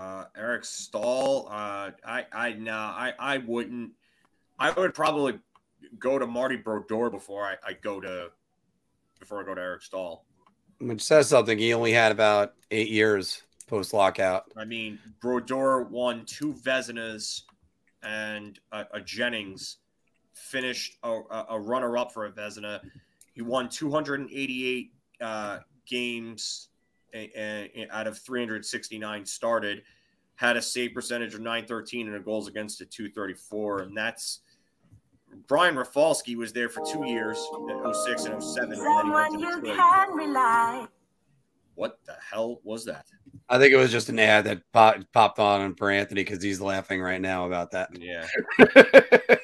Uh, Eric Staal, uh, I, I, nah, I, I wouldn't, I would probably go to Marty Brodeur before I, I go to, before I go to Eric Staal. Which says something. He only had about eight years post lockout. I mean, Brodeur won two Vezinas and a, a Jennings, finished a, a runner up for a Vezina. He won two hundred eighty-eight, uh, games out of three hundred sixty-nine started, had a save percentage of nine thirteen and a goals against a two thirty-four. And that's Brian Rafalski was there for two years, oh six and oh seven. And then he went to Detroit. What the hell was that? I think it was just an ad that pop, popped on for Anthony because he's laughing right now about that. Yeah.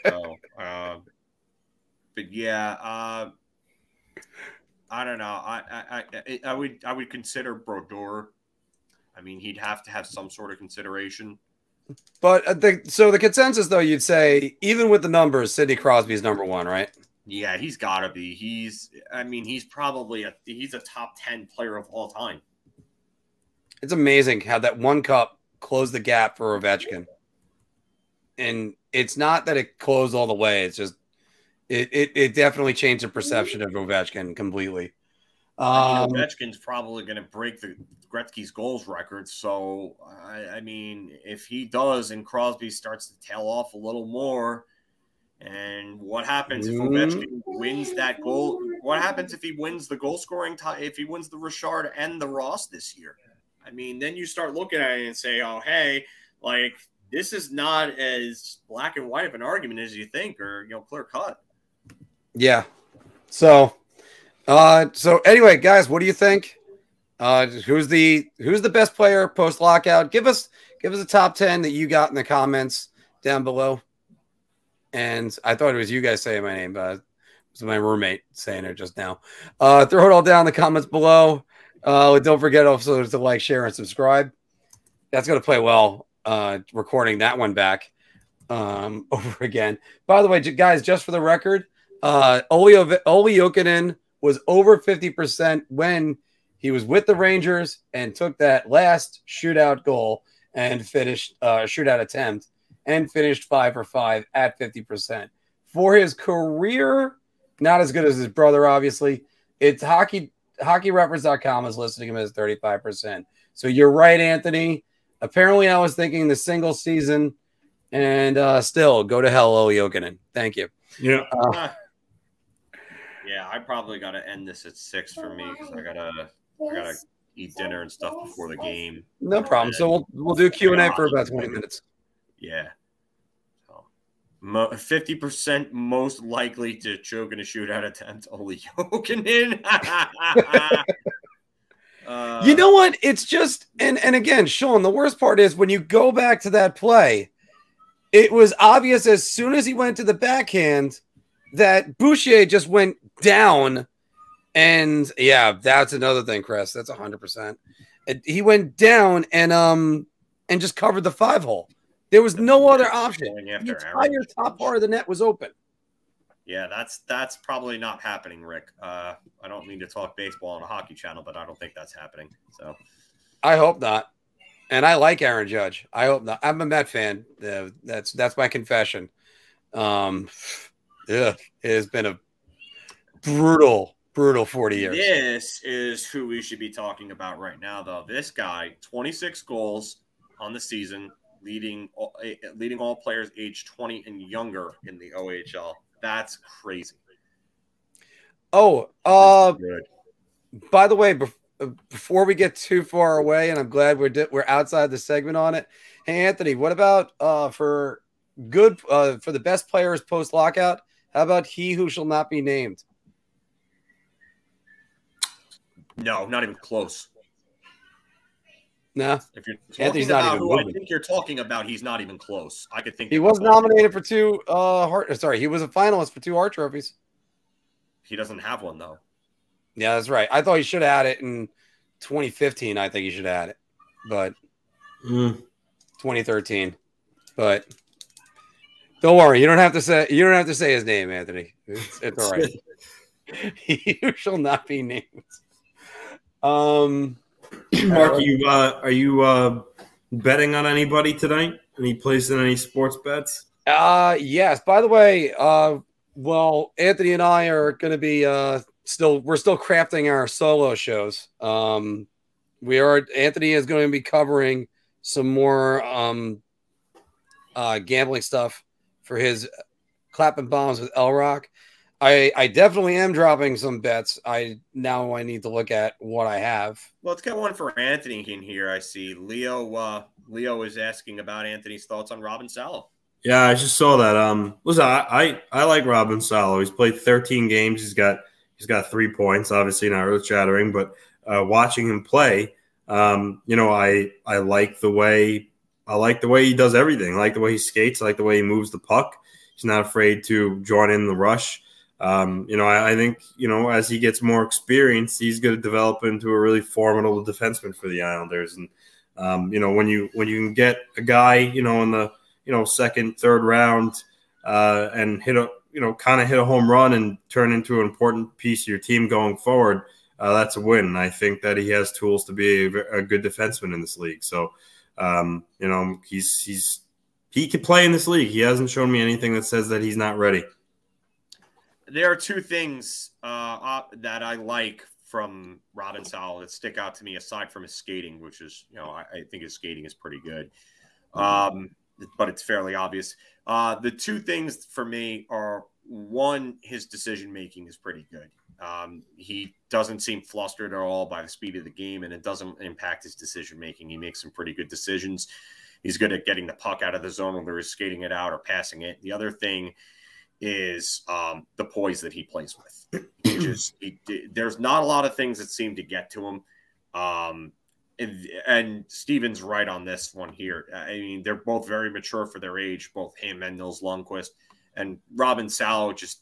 so, uh, but yeah, uh, I don't know. I, I I I would I would consider Brodeur. I mean, he'd have to have some sort of consideration. But I think so. The consensus, though, you'd say even with the numbers, Sidney Crosby is number one, right? Yeah, he's got to be. He's. I mean, he's probably a he's a top ten player of all time. It's amazing how that one cup closed the gap for Ovechkin, and it's not that it closed all the way. It's just. It, it it definitely changed the perception of Ovechkin completely. Um, I mean, Ovechkin's probably going to break the Gretzky's goals record. So, I, I mean, if he does and Crosby starts to tail off a little more, and what happens if Ovechkin wins that goal? What happens if he wins the goal scoring tie? If he wins the Richard and the Ross this year? I mean, then you start looking at it and say, oh, hey, like, this is not as black and white of an argument as you think or, you know, clear cut. Yeah. So, uh, so anyway, guys, what do you think? Uh, who's the, who's the best player post lockout? Give us, give us a top ten that you got in the comments down below. And I thought it was you guys saying my name, but it was my roommate saying it just now. Uh, throw it all down in the comments below. Uh, don't forget also to like, share, and subscribe. That's going to play well. Uh, recording that one back, um, over again, by the way, guys, just for the record. Uh, Olli Jokinen was over fifty percent when he was with the Rangers and took that last shootout goal and finished uh, shootout attempt and finished five for five at fifty percent for his career. Not as good as his brother, obviously. It's hockey hockey reference dot com is listing him as thirty-five percent. So you're right, Anthony. Apparently, I was thinking the single season, and uh, still go to hell, Olli Jokinen. Thank you. Yeah. Uh, Yeah, I probably got to end this at six for me because I gotta, I gotta eat dinner and stuff before the game. No problem. So we'll we'll do Q and A for about twenty minutes. Yeah. So, fifty percent most likely to choke in a shootout attempt, Olli Jokinen. uh, you know what? It's just, and, and again, Sean, the worst part is when you go back to that play, it was obvious as soon as he went to the backhand that Boucher just went down. And yeah, that's another thing, Chris. That's one hundred percent. He went down and um and just covered the five hole. There was no other option. The entire top part of the net was open. Yeah, that's that's probably not happening, Rick. Uh, I don't mean to talk baseball on a hockey channel, but I don't think that's happening. So, I hope not. And I like Aaron Judge. I hope not. I'm a Met fan. Uh, that's that's my confession. Um, yeah, it has been a brutal, brutal forty years. This is who we should be talking about right now, though. This guy, twenty-six goals on the season. Leading all, leading all players age twenty and younger in the O H L. That's crazy. Oh, uh, by the way, before we get too far away, and I'm glad we're we're outside the segment on it. Hey, Anthony, what about uh, for good uh, for the best players post lockout? How about he who shall not be named? No, not even close. No, if you're Anthony's not about even who I think you're talking about, he's not even close. I could think he was nominated for two. Uh, Hart, sorry, he was a finalist for two Hart trophies. He doesn't have one though. Yeah, that's right. I thought he should have had it in twenty fifteen. I think he should have had it, but mm. twenty thirteen. But don't worry, you don't have to say you don't have to say his name, Anthony. It's, it's all right. He shall not be named. Um. Mark, are you uh, are you uh, betting on anybody tonight? Any placing any sports bets? Uh yes. By the way, uh, well, Anthony and I are going to be uh, still. We're still crafting our solo shows. Um, we are. Anthony is going to be covering some more um, uh, gambling stuff for his Clapping Bombs with L Rock. I, I definitely am dropping some bets. I now I need to look at what I have. Well, let's get one for Anthony in here. I see Leo. Uh, Leo is asking about Anthony's thoughts on Robin Salo. Yeah, I just saw that. Um, listen, I, I I like Robin Salo. He's played thirteen games. He's got he's got three points. Obviously, not earth shattering, but uh, watching him play, um, you know, I I like the way I like the way he does everything. I like the way he skates. I like the way he moves the puck. He's not afraid to join in the rush. Um, you know, I, I think, you know, as he gets more experience, he's going to develop into a really formidable defenseman for the Islanders. And, um, you know, when you when you can get a guy, you know, in the, you know, second, third round uh, and hit a, you know, kind of hit a home run and turn into an important piece of your team going forward, uh, that's a win. And I think that he has tools to be a, a good defenseman in this league. So, um, you know, he's he's he could play in this league. He hasn't shown me anything that says that he's not ready. There are two things uh, that I like from Robin Salo that stick out to me, aside from his skating, which is, you know, I, I think his skating is pretty good, um, but it's fairly obvious. Uh, the two things for me are, one, his decision-making is pretty good. Um, he doesn't seem flustered at all by the speed of the game, and it doesn't impact his decision-making. He makes some pretty good decisions. He's good at getting the puck out of the zone, whether he's skating it out or passing it. The other thing is um, the poise that he plays with. He just, he, there's not a lot of things that seem to get to him. Um, and, and Steven's right on this one here. I mean, they're both very mature for their age, both him and Nils Lundqvist. And Robin Salo just,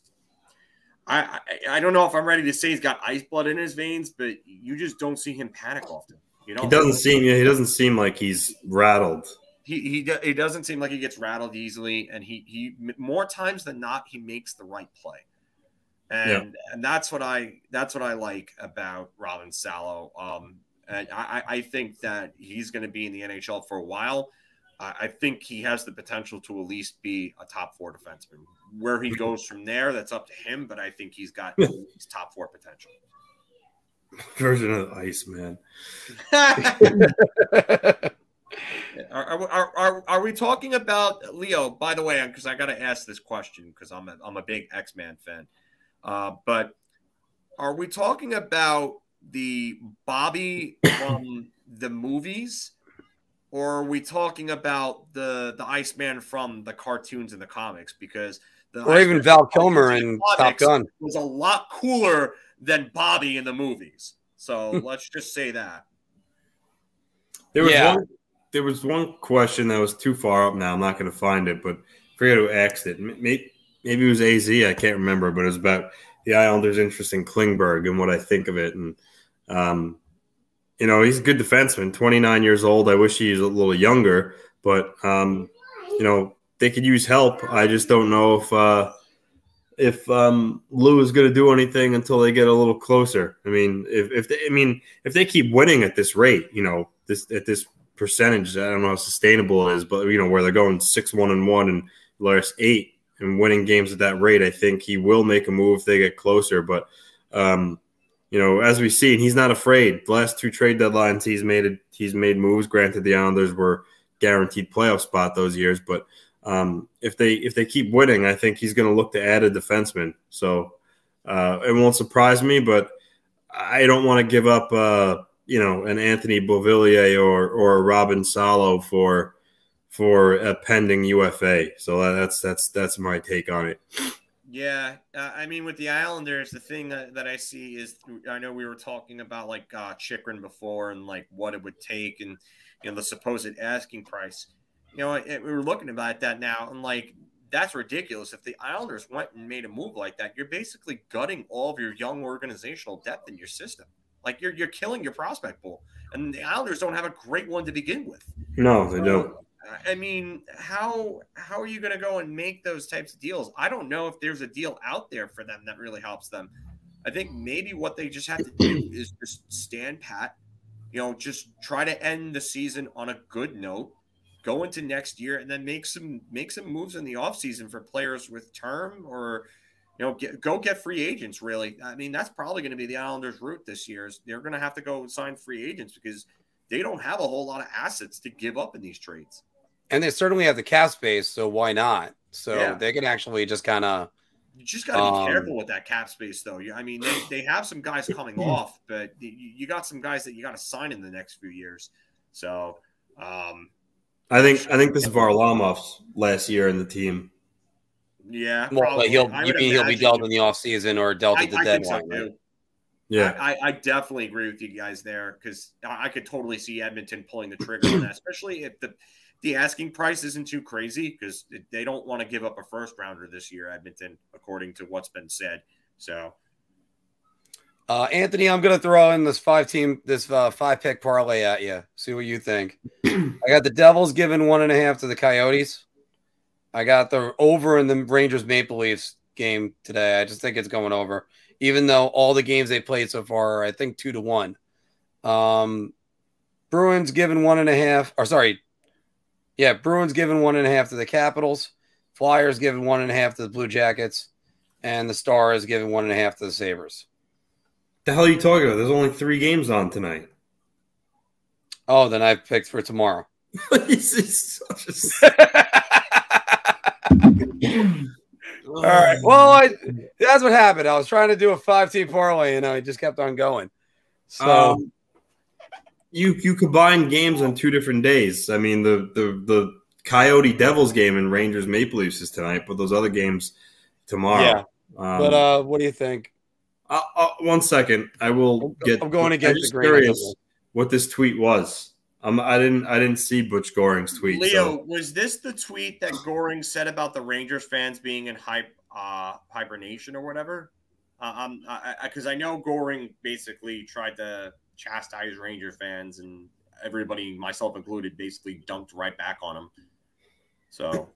I, I I don't know if I'm ready to say he's got ice blood in his veins, but you just don't see him panic often. You know, he doesn't seem he doesn't seem like he's rattled. He, he he doesn't seem like he gets rattled easily, and he he more times than not he makes the right play, and yeah. and that's what I that's what I like about Robin Salo. Um, and I I think that he's going to be in the N H L for a while. I, I think he has the potential to at least be a top four defenseman. Where he goes from there, that's up to him. But I think he's got at least top four potential. Version of the ice man. Are, are, are, are we talking about Leo, by the way, because I got to ask this question because I'm a, I'm a big X-Man fan. Uh, but are we talking about the Bobby from the movies Or are we talking about the the Iceman from the cartoons and the comics? Because the or Iceman even Val Kilmer in Top Gun was a lot cooler than Bobby in the movies. So let's just say that. There was yeah. one. There was one question that was too far up. Now I'm not going to find it, but I forget who asked it. Maybe maybe it was A Z. I can't remember, but it was about the Islanders' interest in Klingberg and what I think of it. And um, you know, he's a good defenseman, twenty-nine years old. I wish he was a little younger, but um, you know, they could use help. I just don't know if uh, if um, Lou is going to do anything until they get a little closer. I mean, if if they, I mean, if they keep winning at this rate, you know, this at this. percentage, I don't know how sustainable it is, but you know, where they're going six one and one and last eight and winning games at that rate, I think he will make a move if they get closer. But um, you know, as we've seen, he's not afraid. The last two trade deadlines, he's made it, he's made moves. Granted, the Islanders were guaranteed playoff spot those years, but um, if they if they keep winning, I think he's going to look to add a defenseman. So uh, it won't surprise me, but I don't want to give up. Uh, you know, an Anthony Beauvillier or or a Robin Salo for for a pending U F A. So that's that's that's my take on it. Yeah, uh, I mean, with the Islanders, the thing that, that I see is, I know we were talking about like uh, Chychrun before and like what it would take and you know the supposed asking price. You know, it, it, we were looking about that now and like that's ridiculous. If the Islanders went and made a move like that, you're basically gutting all of your young organizational depth in your system. Like you're you're killing your prospect pool, and the Islanders don't have a great one to begin with. No, they don't. I mean, how how are you going to go and make those types of deals? I don't know if there's a deal out there for them that really helps them. I think maybe what they just have to do is just stand pat, you know, just try to end the season on a good note, go into next year, and then make some make some moves in the offseason for players with term or. You know, get, go get free agents, really. I mean, that's probably going to be the Islanders' route this year. Is they're going to have to go sign free agents because they don't have a whole lot of assets to give up in these trades. And they certainly have the cap space, so why not? So yeah. they can actually just kind of – You just got to um, be careful with that cap space, though. I mean, they, they have some guys coming off, but you got some guys that you got to sign in the next few years. So um, I think I think this is Varlamov's last year in the team. Yeah, well, like he'll you mean he'll be dealt in the offseason or dealt at the I deadline. So, right? Yeah, I, I definitely agree with you guys there because I could totally see Edmonton pulling the trigger on that, especially if the the asking price isn't too crazy because they don't want to give up a first rounder this year, Edmonton, according to what's been said. So, uh, Anthony, I'm going to throw in this five team, this uh, five pick parlay at you. See what you think. I got the Devils giving one and a half to the Coyotes. I got the over in the Rangers Maple Leafs game today. I just think it's going over, even though all the games they played so far are, I think, two to one. Um, Bruins given one and a half, or sorry, yeah, Bruins given one and a half to the Capitals, Flyers given one and a half to the Blue Jackets, and the Stars given one and a half to the Sabres. The hell are you talking about? There's only three games on tonight. Oh, then I've picked for tomorrow. This is such a. All right. Well, I, that's what happened. I was trying to do a five-team parlay, and I just kept on going. So um, you you combine games on two different days. I mean, the the the Coyote Devils game and Rangers Maple Leafs is tonight, but those other games tomorrow. Yeah. Um, but uh, what do you think? Uh, uh, one second, I will get. I'm going against. I'm just the curious what this tweet was. Um, I didn't. I didn't see Butch Goring's tweet. Leo, so. Was this the tweet that Goring said about the Rangers fans being in hype, uh, hibernation or whatever? Uh, um, because I, I, I know Goring basically tried to chastise Ranger fans, and everybody, myself included, basically dumped right back on him. So,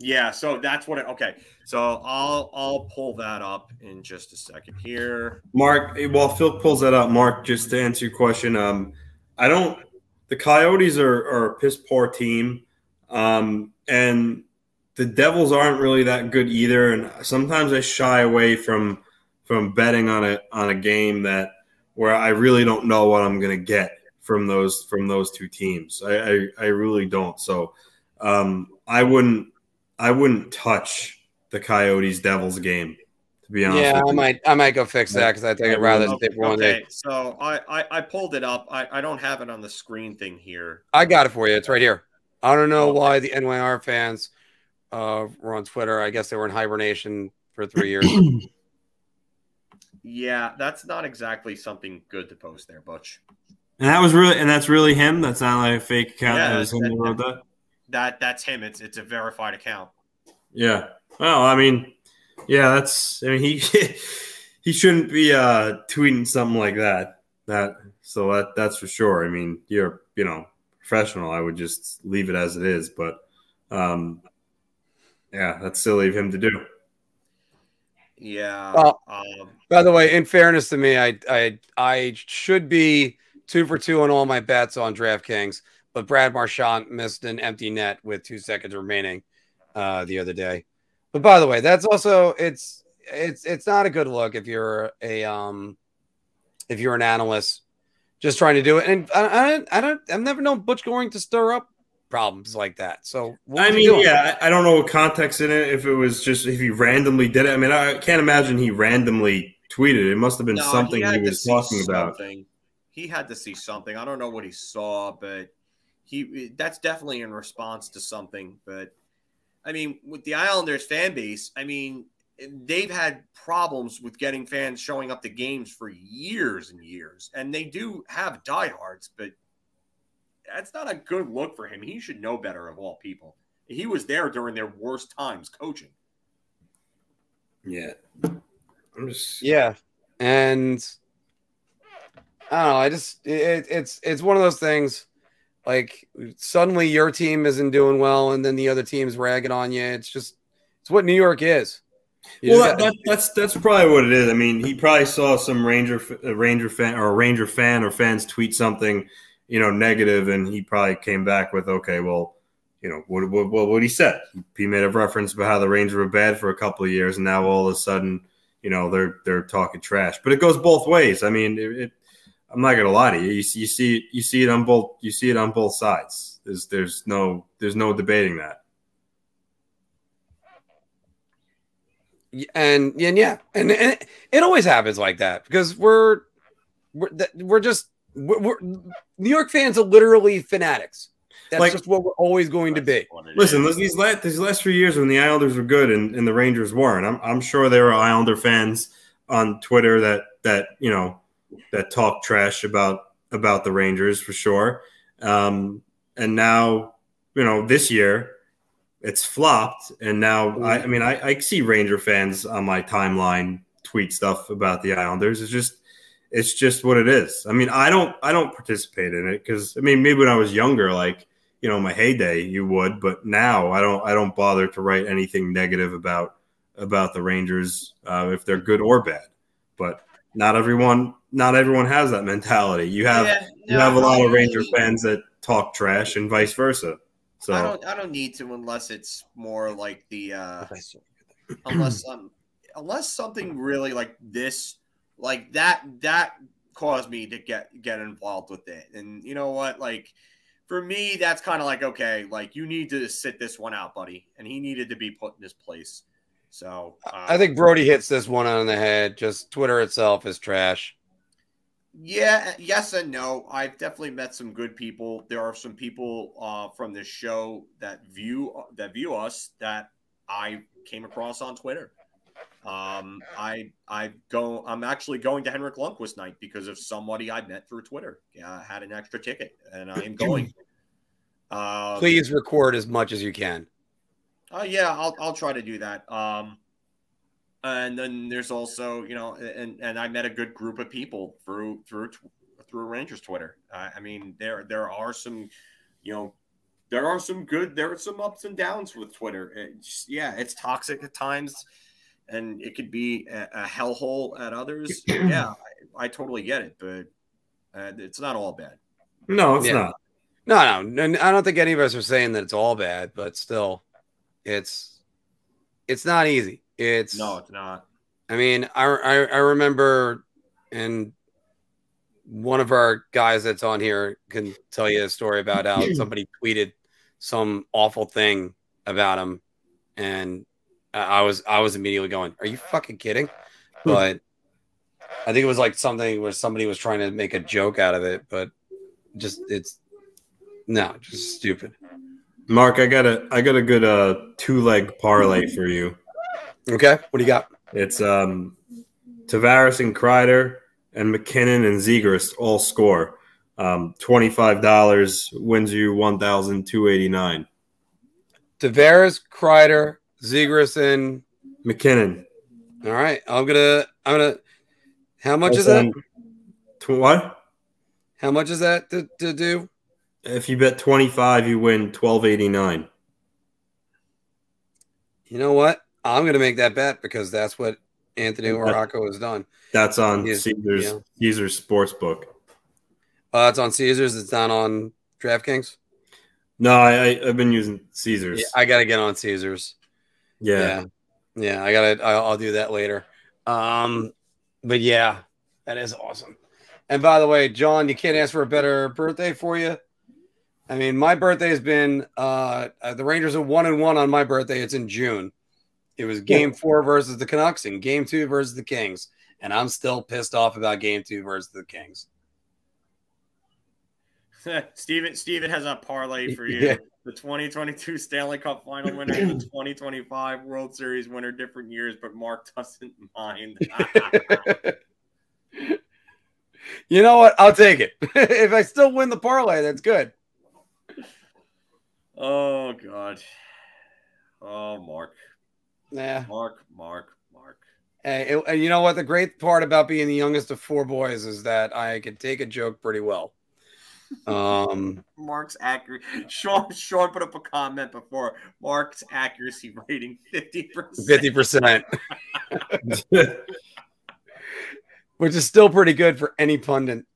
yeah. So that's what. It, okay. So I'll I'll pull that up in just a second here. Mark, while Phil pulls that up, Mark, just to answer your question, um, I don't. The Coyotes are, are a piss-poor team, um, and the Devils aren't really that good either. And sometimes I shy away from from betting on a on a game that where I really don't know what I'm going to get from those from those two teams. I I, I really don't. So um, I wouldn't I wouldn't touch the Coyotes Devils game, to be honest. Yeah, I might I might go fix that because I think I'd rather okay. one day. So I, I, I pulled it up. I, I don't have it on the screen thing here. I got it for you. It's right here. I don't know okay. why the N Y R fans uh, were on Twitter. I guess they were in hibernation for three years. Yeah, that's not exactly something good to post there, Butch. And that was really, and that's really him. That's not like a fake account. Yeah, that was him that, who wrote that. That that's him. It's it's a verified account. Yeah. Well, I mean, yeah, that's. I mean, he he shouldn't be uh, tweeting something like that. That so that that's for sure. I mean, you're you know professional. I would just leave it as it is. But um, yeah, that's silly of him to do. Yeah. Well, um, by the way, in fairness to me, I I I should be two for two on all my bets on DraftKings, but Brad Marchand missed an empty net with two seconds remaining uh, the other day. But by the way, that's also it's it's it's not a good look if you're a um if you're an analyst just trying to do it. And I I, I don't I've never known Butch Goring to stir up problems like that. So I mean, yeah, I don't know what context in it. If it was just if he randomly did it, I mean, I can't imagine he randomly tweeted. It must have been no, something he, he was talking about. He had to see something. I don't know what he saw, but he that's definitely in response to something. But, I mean, with the Islanders fan base, I mean, they've had problems with getting fans showing up to games for years and years. And they do have diehards, but that's not a good look for him. He should know better of all people. He was there during their worst times coaching. Yeah. I'm just... Yeah. And... I don't know. I just it, it's it's one of those things. Like suddenly your team isn't doing well, and then the other team's ragging on you. It's just it's what New York is. You well, that, gotta- that, that's that's probably what it is. I mean, he probably saw some Ranger a Ranger fan or a Ranger fan or fans tweet something, you know, negative, and he probably came back with, okay, well, you know, what what what, what he said. He made a reference about how the Rangers were bad for a couple of years, and now all of a sudden, you know, they're they're talking trash. But it goes both ways. I mean, it. it I'm not gonna lie to you. You, you see, you see it on both. You see it on both sides. There's, there's no, there's no debating that. And and yeah, and, and it, it always happens like that because we're, we're, we're just we're, we're New York fans are literally fanatics. That's like, just what we're always going to be. Listen, these last these last few years when the Islanders were good and, and the Rangers weren't, I'm I'm sure there were Islander fans on Twitter that that you know. that talk trash about, about the Rangers for sure. Um, and now, you know, this year it's flopped. And now, I, I mean, I, I see Ranger fans on my timeline tweet stuff about the Islanders. It's just, it's just what it is. I mean, I don't, I don't participate in it because I mean, maybe when I was younger, like, you know, my heyday, you would, but now I don't, I don't bother to write anything negative about, about the Rangers uh, if they're good or bad, but not everyone, Not everyone has that mentality. You have yeah, no, you have a lot of Ranger fans that talk trash and vice versa. So I don't I don't need to unless it's more like the uh, unless um unless something really like this like that that caused me to get get involved with it. And you know what? Like for me, that's kind of like okay, like you need to sit this one out, buddy. And he needed to be put in his place. So uh, I think Brody hits this one on the head. Just Twitter itself is trash. Yeah, yes and no. I've definitely met some good people. There are some people uh, from this show that view that view us that I came across on Twitter. Um, I I go. I'm actually going to Henrik Lundqvist night because of somebody I met through Twitter. Yeah, I had an extra ticket, and I am going. Uh, Please record as much as you can. Oh uh, yeah, I'll I'll try to do that. Um, And then there's also, you know, and, and I met a good group of people through through through Rangers Twitter. Uh, I mean, there there are some, you know, there are some good, there are some ups and downs with Twitter. It's, yeah, it's toxic at times, and it could be a, a hellhole at others. Yeah, I, I totally get it, but uh, it's not all bad. No, it's yeah. not. No, no, I don't think any of us are saying that it's all bad, but still, it's it's not easy. It's no, it's not. I mean, I, I I remember, and one of our guys that's on here can tell you a story about how somebody tweeted some awful thing about him, and I was I was immediately going, are you fucking kidding? But I think it was like something where somebody was trying to make a joke out of it, but just it's no, just stupid. Mark, I got a I got a good uh, two leg parlay for you. Okay, what do you got? It's um, Tavares and Kreider and McKinnon and Zegras all score. Um, twenty-five dollars wins you one thousand two hundred eighty-nine dollars. Tavares, Kreider, Zegras, and McKinnon. All right, I'm gonna I'm gonna. How much That's is that? Tw- what? How much is that to, to do? If you bet twenty-five, you win twelve eighty-nine. You know what? I'm going to make that bet because that's what Anthony LaRocco has done. That's on He's, Caesar's yeah. Caesar's Sportsbook. Uh, it's on Caesar's. It's not on DraftKings? No, I, I, I've been using Caesar's. Yeah, I got to get on Caesar's. Yeah. Yeah, yeah I got to. I'll, I'll do that later. Um, but, yeah, that is awesome. And, by the way, John, you can't ask for a better birthday for you. I mean, my birthday has been uh, – the Rangers are one and one on my birthday. It's in June. It was game four versus the Canucks and game two versus the Kings, and I'm still pissed off about game two versus the Kings. Steven, Steven has a parlay for you. Yeah. The twenty twenty-two Stanley Cup final winner and the twenty twenty-five World Series winner, different years, but Mark doesn't mind. You know what? I'll take it. If I still win the parlay, that's good. Oh, God. Oh, Mark. Yeah. Mark, Mark, Mark. Hey, and you know what? The great part about being the youngest of four boys is that I could take a joke pretty well. Um, Mark's accuracy. Sean, Sean put up a comment before. Mark's accuracy rating, fifty percent. fifty percent. Which is still pretty good for any pundit.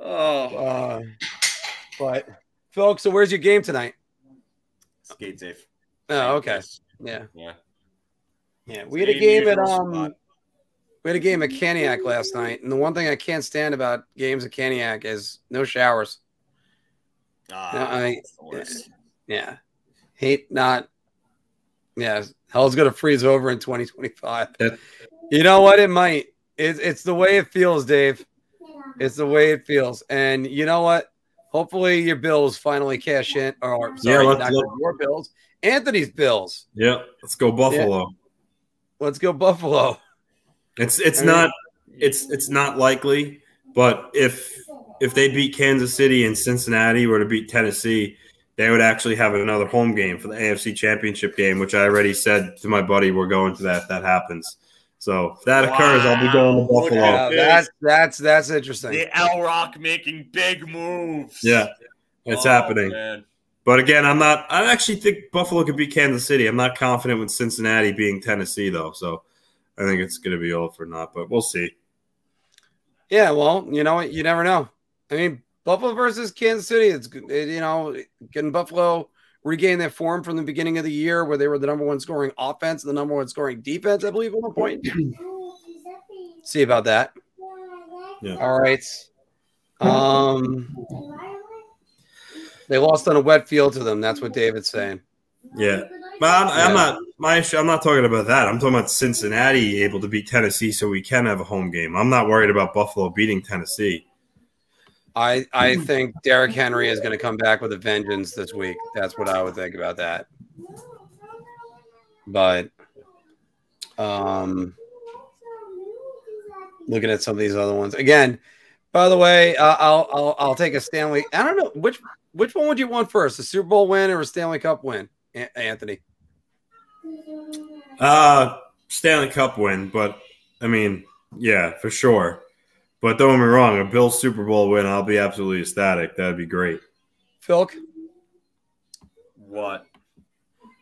Oh. Uh, but... Folks, so where's your game tonight? Skate Safe. Oh, okay. Yeah. Yeah. Yeah. We had a game at um we had a game at Caniac last night, and the one thing I can't stand about games at Caniac is no showers. Ah, no, I, yeah, yeah. Hate not. Yeah, hell's gonna freeze over in twenty twenty-five. You know what? It might. It's it's the way it feels, Dave. It's the way it feels. And you know what? Hopefully your bills finally cash in, or sorry, yeah, not your bills, Anthony's bills. Yeah, let's go Buffalo. Yeah. Let's go Buffalo. It's it's I mean, not it's it's not likely, but if if they beat Kansas City and Cincinnati were to beat Tennessee, they would actually have another home game for the A F C Championship game, which I already said to my buddy we're going to that if that happens. So if that occurs, wow. I'll be going to Buffalo. Wow, that's that's that's interesting. The L Rock making big moves. Yeah, it's oh, happening. Man. But again, I'm not. I actually think Buffalo could beat Kansas City. I'm not confident with Cincinnati being Tennessee though. So I think it's going to be all for naught. But we'll see. Yeah, well, you know what? You never know. I mean, Buffalo versus Kansas City. It's it, you know, can Buffalo regain their form from the beginning of the year where they were the number one scoring offense and the number one scoring defense, I believe, at one point. See about that. Yeah. All right. Um, they lost on a wet field to them. That's what David's saying. Yeah. But I'm, yeah. I'm not my issue, I'm not talking about that. I'm talking about Cincinnati able to beat Tennessee so we can have a home game. I'm not worried about Buffalo beating Tennessee. I, I think Derrick Henry is going to come back with a vengeance this week. That's what I would think about that. But um, looking at some of these other ones again. By the way, uh, I'll I'll I'll take a Stanley. I don't know which which one would you want first, a Super Bowl win or a Stanley Cup win, a- Anthony? Uh Stanley Cup win, but I mean, yeah, for sure. But don't get me wrong, a Bills Super Bowl win, I'll be absolutely ecstatic. That'd be great. Phil? What?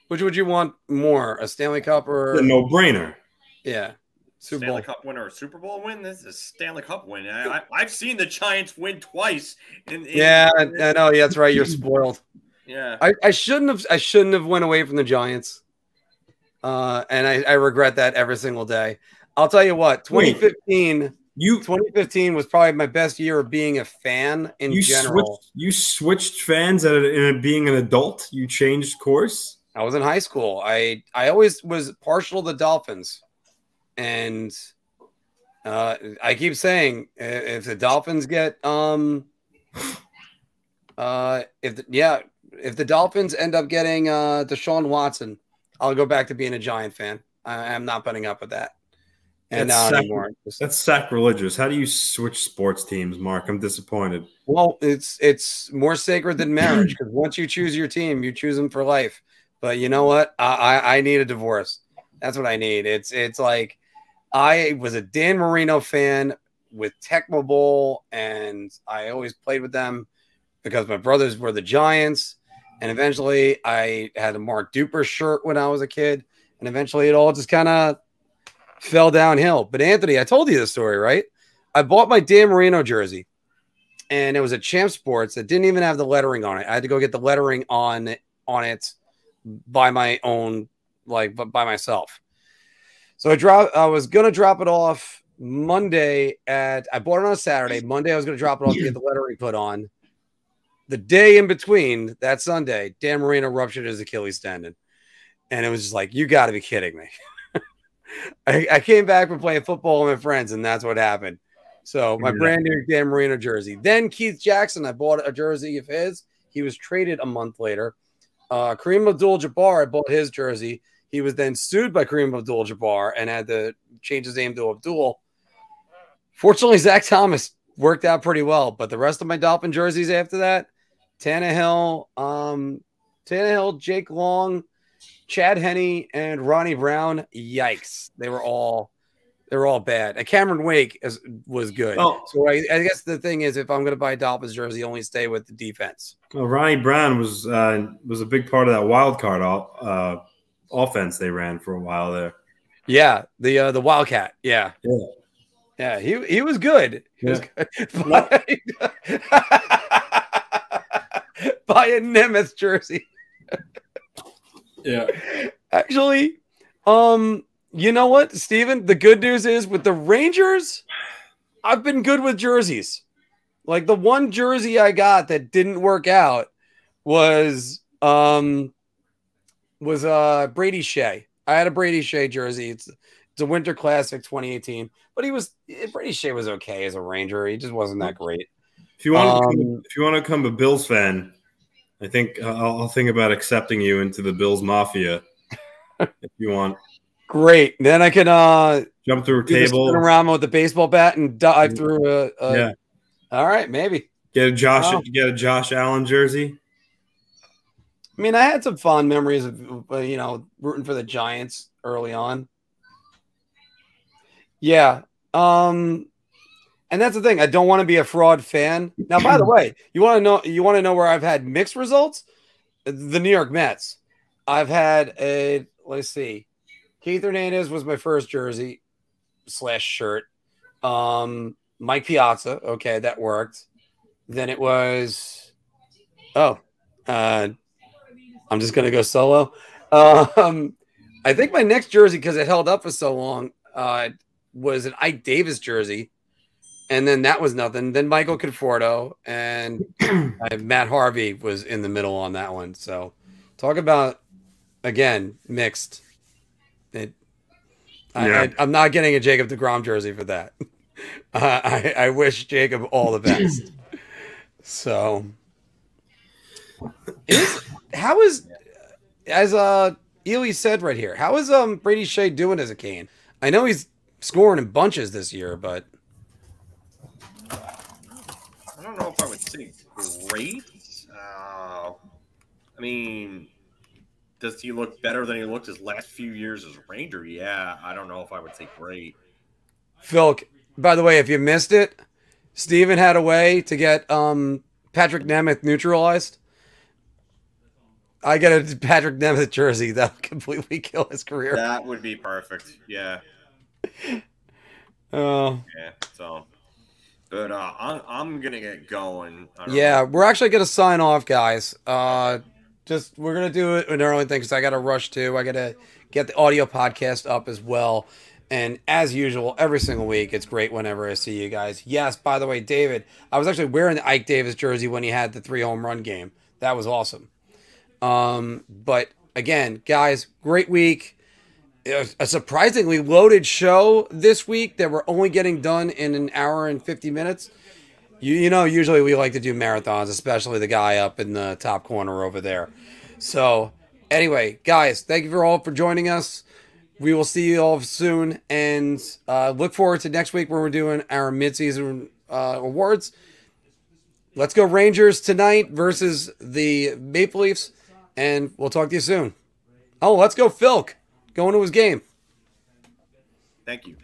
Which would you want more, a Stanley Cup or a no-brainer? Yeah. Super Stanley Bowl. Cup win or a Super Bowl win? This is a Stanley Cup win. I, I, I've seen the Giants win twice. In, in, yeah, in... I know. Yeah, that's right. You're spoiled. Yeah. I, I shouldn't have I shouldn't have went away from the Giants. Uh, and I, I regret that every single day. I'll tell you what, twenty fifteen... Wait. You twenty fifteen was probably my best year of being a fan in you general. Switched, you switched fans at a, in a, being an adult. You changed course. I was in high school. I, I always was partial to the Dolphins. And uh, I keep saying, if the Dolphins get um, uh, if the, yeah, if the Dolphins end up getting uh, Deshaun Watson, I'll go back to being a Giant fan. I, I'm not putting up with that. And that's, sac- that's sacrilegious. How do you switch sports teams, Mark? I'm disappointed. Well, it's it's more sacred than marriage, because once you choose your team, you choose them for life. But you know what? I, I I need a divorce. That's what I need. It's it's like I was a Dan Marino fan with Tecmo Bowl, and I always played with them because my brothers were the Giants. And eventually, I had a Mark Duper shirt when I was a kid. And eventually, it all just kind of fell downhill. But Anthony, I told you this story, right? I bought my Dan Marino jersey, and it was a Champ Sports that didn't even have the lettering on it. I had to go get the lettering on on it by my own, like by myself. So I dropped. I was gonna drop it off Monday at. I bought it on a Saturday. Monday I was gonna drop it off yeah. to get the lettering put on. The day in between that Sunday, Dan Marino ruptured his Achilles tendon, and it was just like, you got to be kidding me. I, I came back from playing football with my friends, and that's what happened. So my brand new Dan Marino jersey. Then Keith Jackson, I bought a jersey of his. He was traded a month later. Uh, Kareem Abdul-Jabbar, I bought his jersey. He was then sued by Kareem Abdul-Jabbar and had to change his name to Abdul. Fortunately, Zach Thomas worked out pretty well, but the rest of my Dolphin jerseys after that, Tannehill, um, Tannehill, Jake Long, Chad Henne, and Ronnie Brown. Yikes. They were all they were all bad. And Cameron Wake is, was good. Oh. So I, I guess the thing is, if I'm going to buy a Dolphins jersey, only stay with the defense. Well, Ronnie Brown was uh, was a big part of that wild card uh, offense they ran for a while there. Yeah, the uh, the Wildcat. Yeah. Yeah. Yeah, he he was good. He yeah. was good. Buy, buy a Nemeth jersey. Yeah, actually, um, you know what, Steven? The good news is with the Rangers, I've been good with jerseys. Like the one jersey I got that didn't work out was um was uh Brady Shea. I had a Brady Shea jersey. It's it's a Winter Classic twenty eighteen, but he was Brady Shea was okay as a Ranger. He just wasn't that great. If you want, um, to, become, if you want to become a Bills fan. I think uh, I'll, I'll think about accepting you into the Bills Mafia if you want. Great. Then I can uh, jump through a table, spin around with a baseball bat, and dive through a. a yeah. All right, maybe get a Josh. Wow. Get a Josh Allen jersey. I mean, I had some fond memories of you know rooting for the Giants early on. Yeah. Um, And that's the thing. I don't want to be a fraud fan. Now, by the way, you want to know you want to know where I've had mixed results? The New York Mets. I've had a let's see. Keith Hernandez was my first jersey slash shirt. Um, Mike Piazza. Okay, that worked. Then it was oh, uh, I'm just gonna go solo. Um, I think my next jersey, because it held up for so long, uh, was an Ike Davis jersey. And then that was nothing. Then Michael Conforto and Matt Harvey was in the middle on that one. So talk about, again, mixed. It, yeah. I, I, I'm not getting a Jacob deGrom jersey for that. Uh, I, I wish Jacob all the best. So is, how is, as uh, Ely said right here, how is um, Brady Shea doing as a Cane? I know he's scoring in bunches this year, but. I don't know if I would say great. Uh, I mean, does he look better than he looked his last few years as a Ranger? Yeah, I don't know if I would say great. Phil, by the way, if you missed it, Steven had a way to get um, Patrick Nemeth neutralized. I got a Patrick Nemeth jersey. That would completely kill his career. That would be perfect. Yeah. Oh. Yeah, so... But uh, I'm, I'm going to get going. Yeah, know. We're actually going to sign off, guys. Uh, just we're going to do it an early thing because I got to rush, too. I got to get the audio podcast up as well. And as usual, every single week, it's great whenever I see you guys. Yes, by the way, David, I was actually wearing the Ike Davis jersey when he had the three home run game. That was awesome. Um, but again, guys, great week. A surprisingly loaded show this week that we're only getting done in an hour and fifty minutes. You, you know, usually we like to do marathons, especially the guy up in the top corner over there. So anyway, guys, thank you for all for joining us. We will see you all soon, and uh, look forward to next week when we're doing our midseason uh, awards. Let's go Rangers tonight versus the Maple Leafs, and we'll talk to you soon. Oh, let's go Philk, going to his game. Thank you.